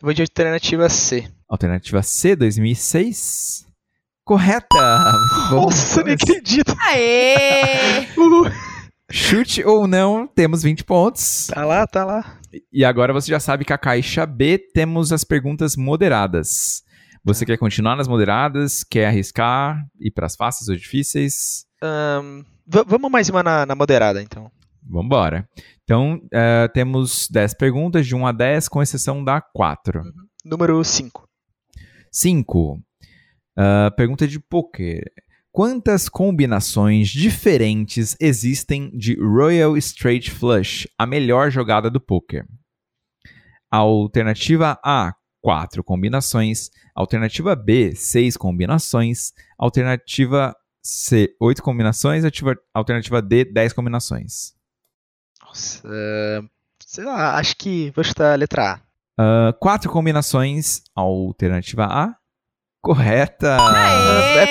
Eu vou de alternativa C. Alternativa C, dois mil e seis. Correta! Muito bom. Nossa, não acredito! Aê! Uhul. Chute ou não, temos vinte pontos. Tá lá, tá lá. E agora você já sabe que a caixa B temos as perguntas moderadas. Você ah. quer continuar nas moderadas? Quer arriscar? Ir para as fáceis ou difíceis? Um... V- vamos mais uma na, na moderada, então. Vamos embora. Então, uh, temos dez perguntas, de um a dez, com exceção da quatro. Uhum. Número cinco. cinco. Uh, pergunta de poker. Quantas combinações diferentes existem de Royal Straight Flush, a melhor jogada do poker? Alternativa A, quatro combinações. Alternativa B, seis combinações. Alternativa C, oito combinações, alternativa D, dez combinações. Nossa, uh, sei lá, acho que vou chutar a letra A. Uh, quatro combinações, alternativa A, correta. Aê!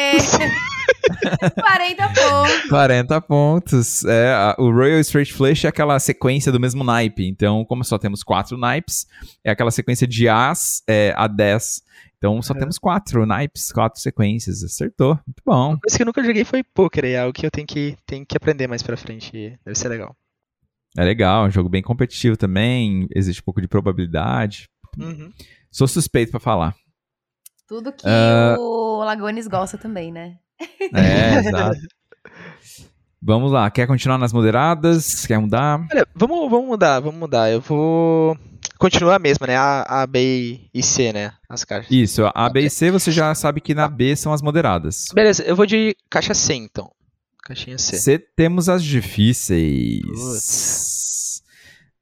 quarenta pontos. quarenta pontos. É, a, o Royal Straight Flush é aquela sequência do mesmo naipe. Então, como só temos quatro naipes, é aquela sequência de As é, a dez. Então, só é. temos quatro naipes, quatro sequências. Acertou. Muito bom. Uma coisa que eu nunca joguei foi poker. É algo que eu tenho que, tenho que aprender mais pra frente. Deve ser legal. É legal. É um jogo bem competitivo também. Existe um pouco de probabilidade. Uhum. Sou suspeito pra falar. Tudo que uh... o Lagones gosta também, né? É, exato. Vamos lá, quer continuar nas moderadas? Quer mudar? Olha, vamos, vamos mudar, vamos mudar. Eu vou continuar a mesma, né? A, a, B e C, né? As caixas. Isso, A, B e C você já sabe que na B são as moderadas. Beleza, eu vou de caixa C, então. Caixinha C. C temos as difíceis. Putz.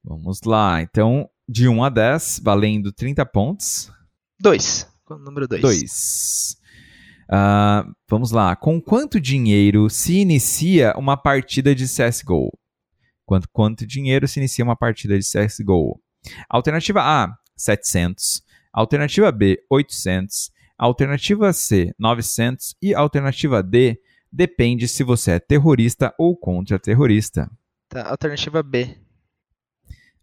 Vamos lá, então, de um a dez, valendo trinta pontos. dois. número dois. Uh, vamos lá. Com quanto dinheiro se inicia uma partida de C S G O? Quanto, quanto dinheiro se inicia uma partida de C S G O? Alternativa A, setecentos. Alternativa B, oitocentos. Alternativa C, novecentos. E alternativa D, depende se você é terrorista ou contra-terrorista. Tá, alternativa B.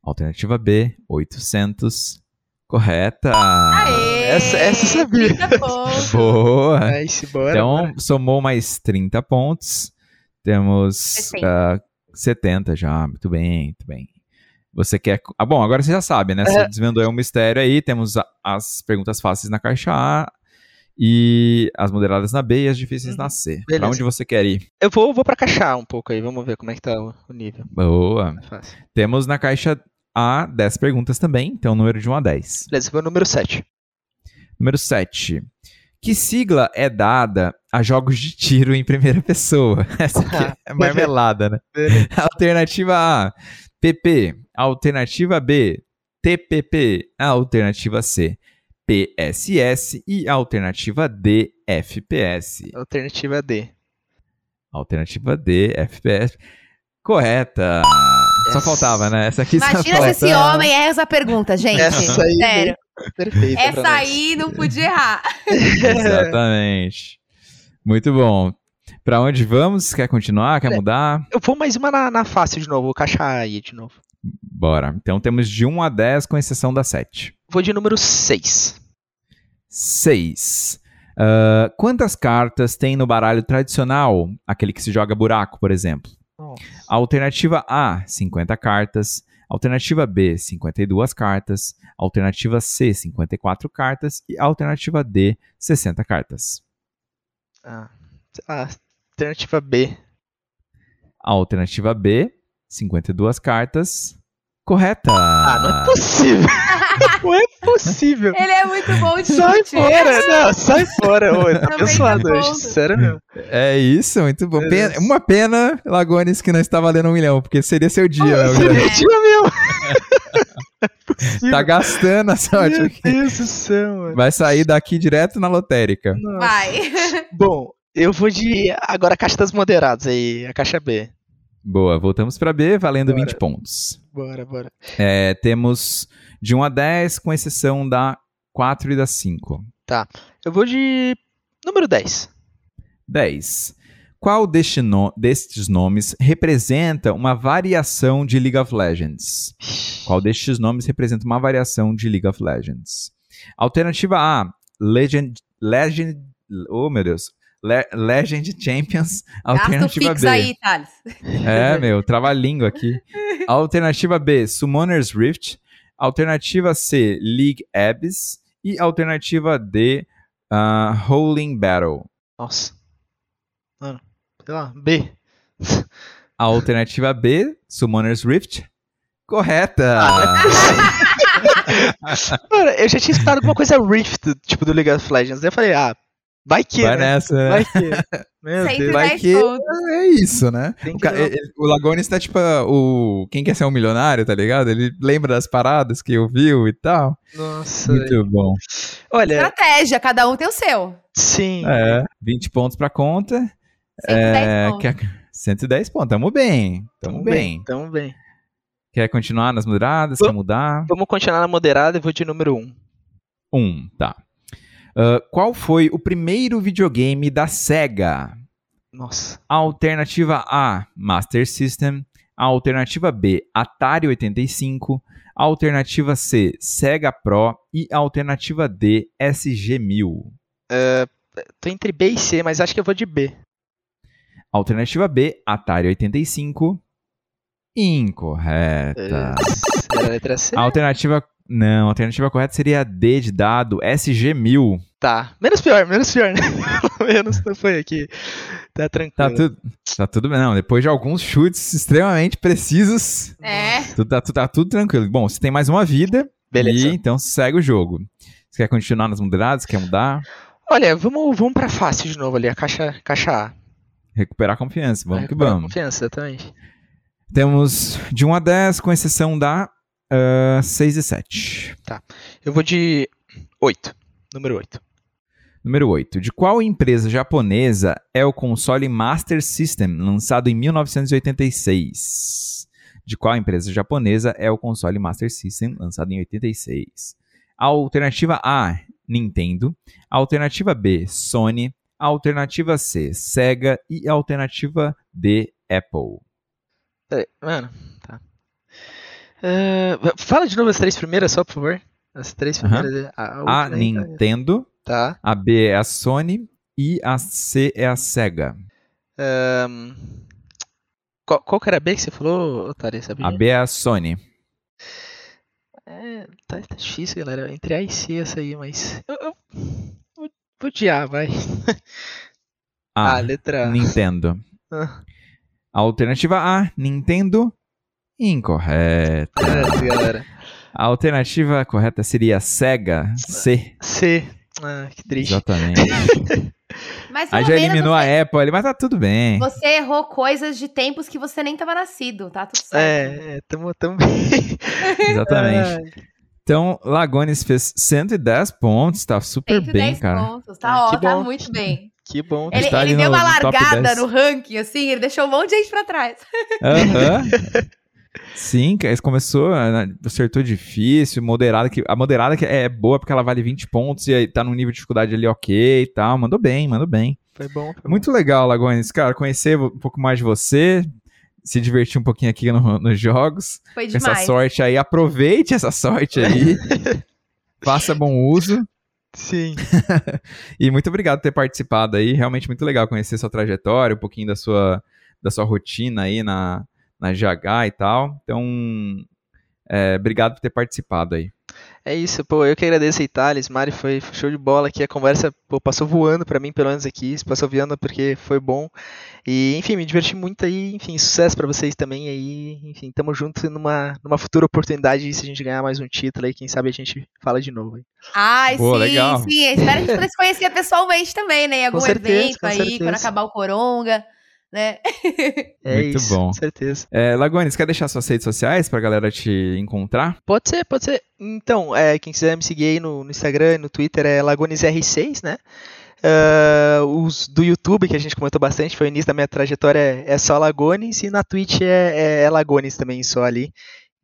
Alternativa B, oitocentos. Correta! Aê! Essa, essa sabia. trinta pontos. Boa! Ai, bora, então, bora. Somou mais trinta pontos. Temos uh, setenta já. Muito bem, muito bem. Você quer... Ah, bom, agora você já sabe, né? Você é. desvendou um mistério aí. Temos a, as perguntas fáceis na caixa A e as moderadas na B e as difíceis uhum. na C. Beleza. Pra onde você quer ir? Eu vou, vou pra caixa A um pouco aí. Vamos ver como é que tá o, o nível. Boa! É, temos na caixa A dez perguntas também. Então, número de um a dez. Beleza, foi o número sete. Número sete. Que sigla é dada a jogos de tiro em primeira pessoa? Essa aqui é marmelada, né? Alternativa A, P P. Alternativa B, T P P. Alternativa C, P S S. E alternativa D, F P S. Alternativa D. Alternativa D, F P S. Correta. Yes. Só faltava, né? Essa aqui Imagina só Imagina se faltava. Esse homem erra essa pergunta, gente. Essa aí, sério. Perfeita. Essa aí não podia errar. Exatamente. Muito bom. Pra onde vamos? Quer continuar? Quer mudar? Eu vou mais uma na, na fácil de novo. Vou caixar aí de novo. Bora. Então temos de um a dez, com exceção da sete. Vou de número seis. seis. Uh, quantas cartas tem no baralho tradicional? Aquele que se joga buraco, por exemplo. Nossa. Alternativa A, cinquenta cartas. Alternativa B, cinquenta e duas cartas. Alternativa C, cinquenta e quatro cartas. E alternativa D, sessenta cartas. Ah, alternativa B. Alternativa B, cinquenta e duas cartas. Correta! Ah, não é possível! Não é possível! Ele é muito bom de Sai discutir. fora! Não, sai fora! Ô, tá abençoado hoje, sério mesmo. É isso, muito bom. Pena, uma pena, Lagones, que não está valendo um milhão, porque seria seu dia. Ah, né, seria o dia meu! É tá gastando a sorte Meu aqui. Deus do céu, mano. Vai sair daqui direto na lotérica. Nossa. Vai! Bom, eu vou de... Agora a caixa das moderadas aí, a caixa B. Boa, voltamos para B, valendo bora. vinte pontos. Bora, bora. É, temos de um a dez, com exceção da quatro e da cinco. Tá, eu vou de número dez. dez. Qual deste no... destes nomes representa uma variação de League of Legends? Qual destes nomes representa uma variação de League of Legends? Alternativa A, Legend... Legend... Oh, meu Deus. Le- Legend Champions. Alternativa B. Aí, Thales. É, meu, trava-língua aqui. Alternativa B, Summoner's Rift. Alternativa C, League Abyss. E alternativa D, uh, Holding Battle. Nossa. Mano, sei lá, B. Alternativa B, Summoner's Rift. Correta! Mano, eu já tinha escutado alguma coisa Rift, tipo do League of Legends. Eu falei, ah. Vai que, vai, né? Nessa, né? Vai que. Meu Deus. Vai que é isso, né? O, ca... o Lagones tá tipo o Quem Quer Ser um Milionário, tá ligado? Ele lembra das paradas que ouviu e tal. Nossa. Muito aí. Bom. Olha... Estratégia, cada um tem o seu. Sim. É, vinte pontos pra conta. cento e dez pontos. É... cento e dez pontos, tamo bem. Tamo, tamo bem. bem. Tamo bem. Quer continuar nas moderadas? Vou... Quer mudar? Vamos continuar na moderada e vou de número um. um, tá. Uh, qual foi o primeiro videogame da SEGA? Nossa. Alternativa A, Master System. Alternativa B, Atari oitenta e cinco. Alternativa C, Sega Pro. E alternativa D, S G mil. Uh, tô entre B e C, mas acho que eu vou de B. Alternativa B, Atari oitenta e cinco. Incorreta. Uh, era a letra C? Alternativa... Não, a alternativa correta seria a D de dado, S G mil. Tá, menos pior, menos pior, né? Pelo menos não foi aqui. Tá tranquilo. Tá tudo, tá tudo bem, não. Depois de alguns chutes extremamente precisos, é. tu, tá, tu, tá tudo tranquilo. Bom, você tem mais uma vida. Beleza. E então segue o jogo. Você quer continuar nas moderadas? Quer mudar? Olha, vamos, vamos pra fácil de novo ali, a caixa, caixa A. Recuperar a confiança, vamos que vamos. Confiança, também. Temos de um a dez, com exceção da... Uh, seis e sete. Tá. Eu vou de oito. Número oito. Número oito. De qual empresa japonesa é o console Master System, lançado em mil novecentos e oitenta e seis? De qual empresa japonesa é o console Master System, lançado em oitenta e seis? Alternativa A, Nintendo. Alternativa B, Sony. Alternativa C, Sega. E alternativa D, Apple. Peraí, mano, tá. Uh, fala de novo as três primeiras só, por favor. As três primeiras. Uhum. A, a Nintendo. Tá. A B é a Sony. E a C é a Sega. Um, qual, qual que era a B que você falou, Otário? Sabia? A B é a Sony. É, tá, tá difícil, galera. Entre A e C essa aí, mas... Eu, eu, eu vou de A, vai. A, ah, letra A. Nintendo. Ah. Alternativa A, Nintendo. Incorreta. É, galera. A alternativa correta seria Sega. C. C. Ah, que triste. Exatamente. Mas aí já eliminou você... a Apple ali, mas tá tudo bem. Você errou coisas de tempos que você nem tava nascido, tá? Tudo certo. É, é tamo, tamo... Exatamente. É. Então, Lagones fez cento e dez pontos, tá super bem, cara. cento e dez pontos, tá, ó, tá muito bem. Que bom. Ele, tá ele deu no, uma largada no ranking, assim, ele deixou um monte de gente pra trás. Aham. Uh-huh. Sim, começou, acertou difícil, moderada, que, a moderada que é boa porque ela vale vinte pontos e aí tá num nível de dificuldade ali ok e tal, mandou bem, mandou bem. Foi bom. Foi muito bom. Legal, Lagones, cara, conhecer um pouco mais de você, se divertir um pouquinho aqui no, nos jogos. Foi demais. Essa sorte aí, aproveite essa sorte aí, faça bom uso. Sim. E muito obrigado por ter participado aí, realmente muito legal conhecer sua trajetória, um pouquinho da sua, da sua rotina aí na... na G H e tal, então é, obrigado por ter participado aí. É isso, pô, eu que agradeço aí, Thales, Mari, foi show de bola aqui, a conversa pô, passou voando pra mim, pelo menos aqui, passou voando porque foi bom, e enfim, me diverti muito aí, enfim, sucesso pra vocês também aí, enfim, tamo junto numa, numa futura oportunidade, se a gente ganhar mais um título aí, quem sabe a gente fala de novo aí. Ai, pô, sim, legal. Sim, espero que a gente possa se conhecer pessoalmente também, né, em algum certeza, evento aí, certeza. Quando acabar o Coronga. Né? É muito isso, bom. Com certeza. É, Lagones, quer deixar suas redes sociais pra galera te encontrar? Pode ser, pode ser. Então, é, quem quiser me seguir aí no, no Instagram e no Twitter é Lagones R seis, né? Uh, os do YouTube, que a gente comentou bastante, foi o início da minha trajetória, é só Lagones, e na Twitch é, é, é Lagones também, só ali.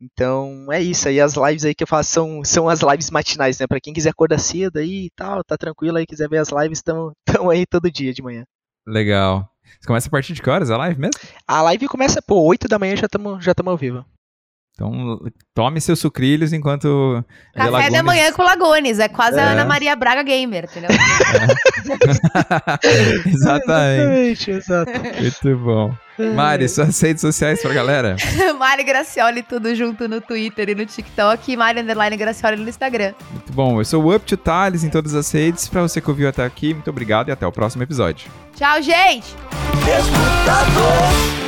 Então, é isso aí, as lives aí que eu faço são, são as lives matinais, né? Pra quem quiser acordar cedo aí e tal, tá tranquilo aí, quiser ver as lives, estão aí todo dia de manhã. Legal. Você começa a partir de que horas a live mesmo? A live começa, pô, oito da manhã já estamos já tamo ao vivo. Então, tome seus sucrilhos enquanto... Café Lagones... da manhã com Lagones, é quase é. A Ana Maria Braga gamer, entendeu? É. Exatamente. Exatamente, exato. Muito bom. Mari, suas redes sociais pra galera. Mari Gracioli, tudo junto no Twitter e no TikTok. E Mari Underline Gracioli no Instagram. Muito bom. Eu sou o Up to Thales em todas as redes. Pra você que ouviu até aqui, muito obrigado e até o próximo episódio. Tchau, gente! Desmutados.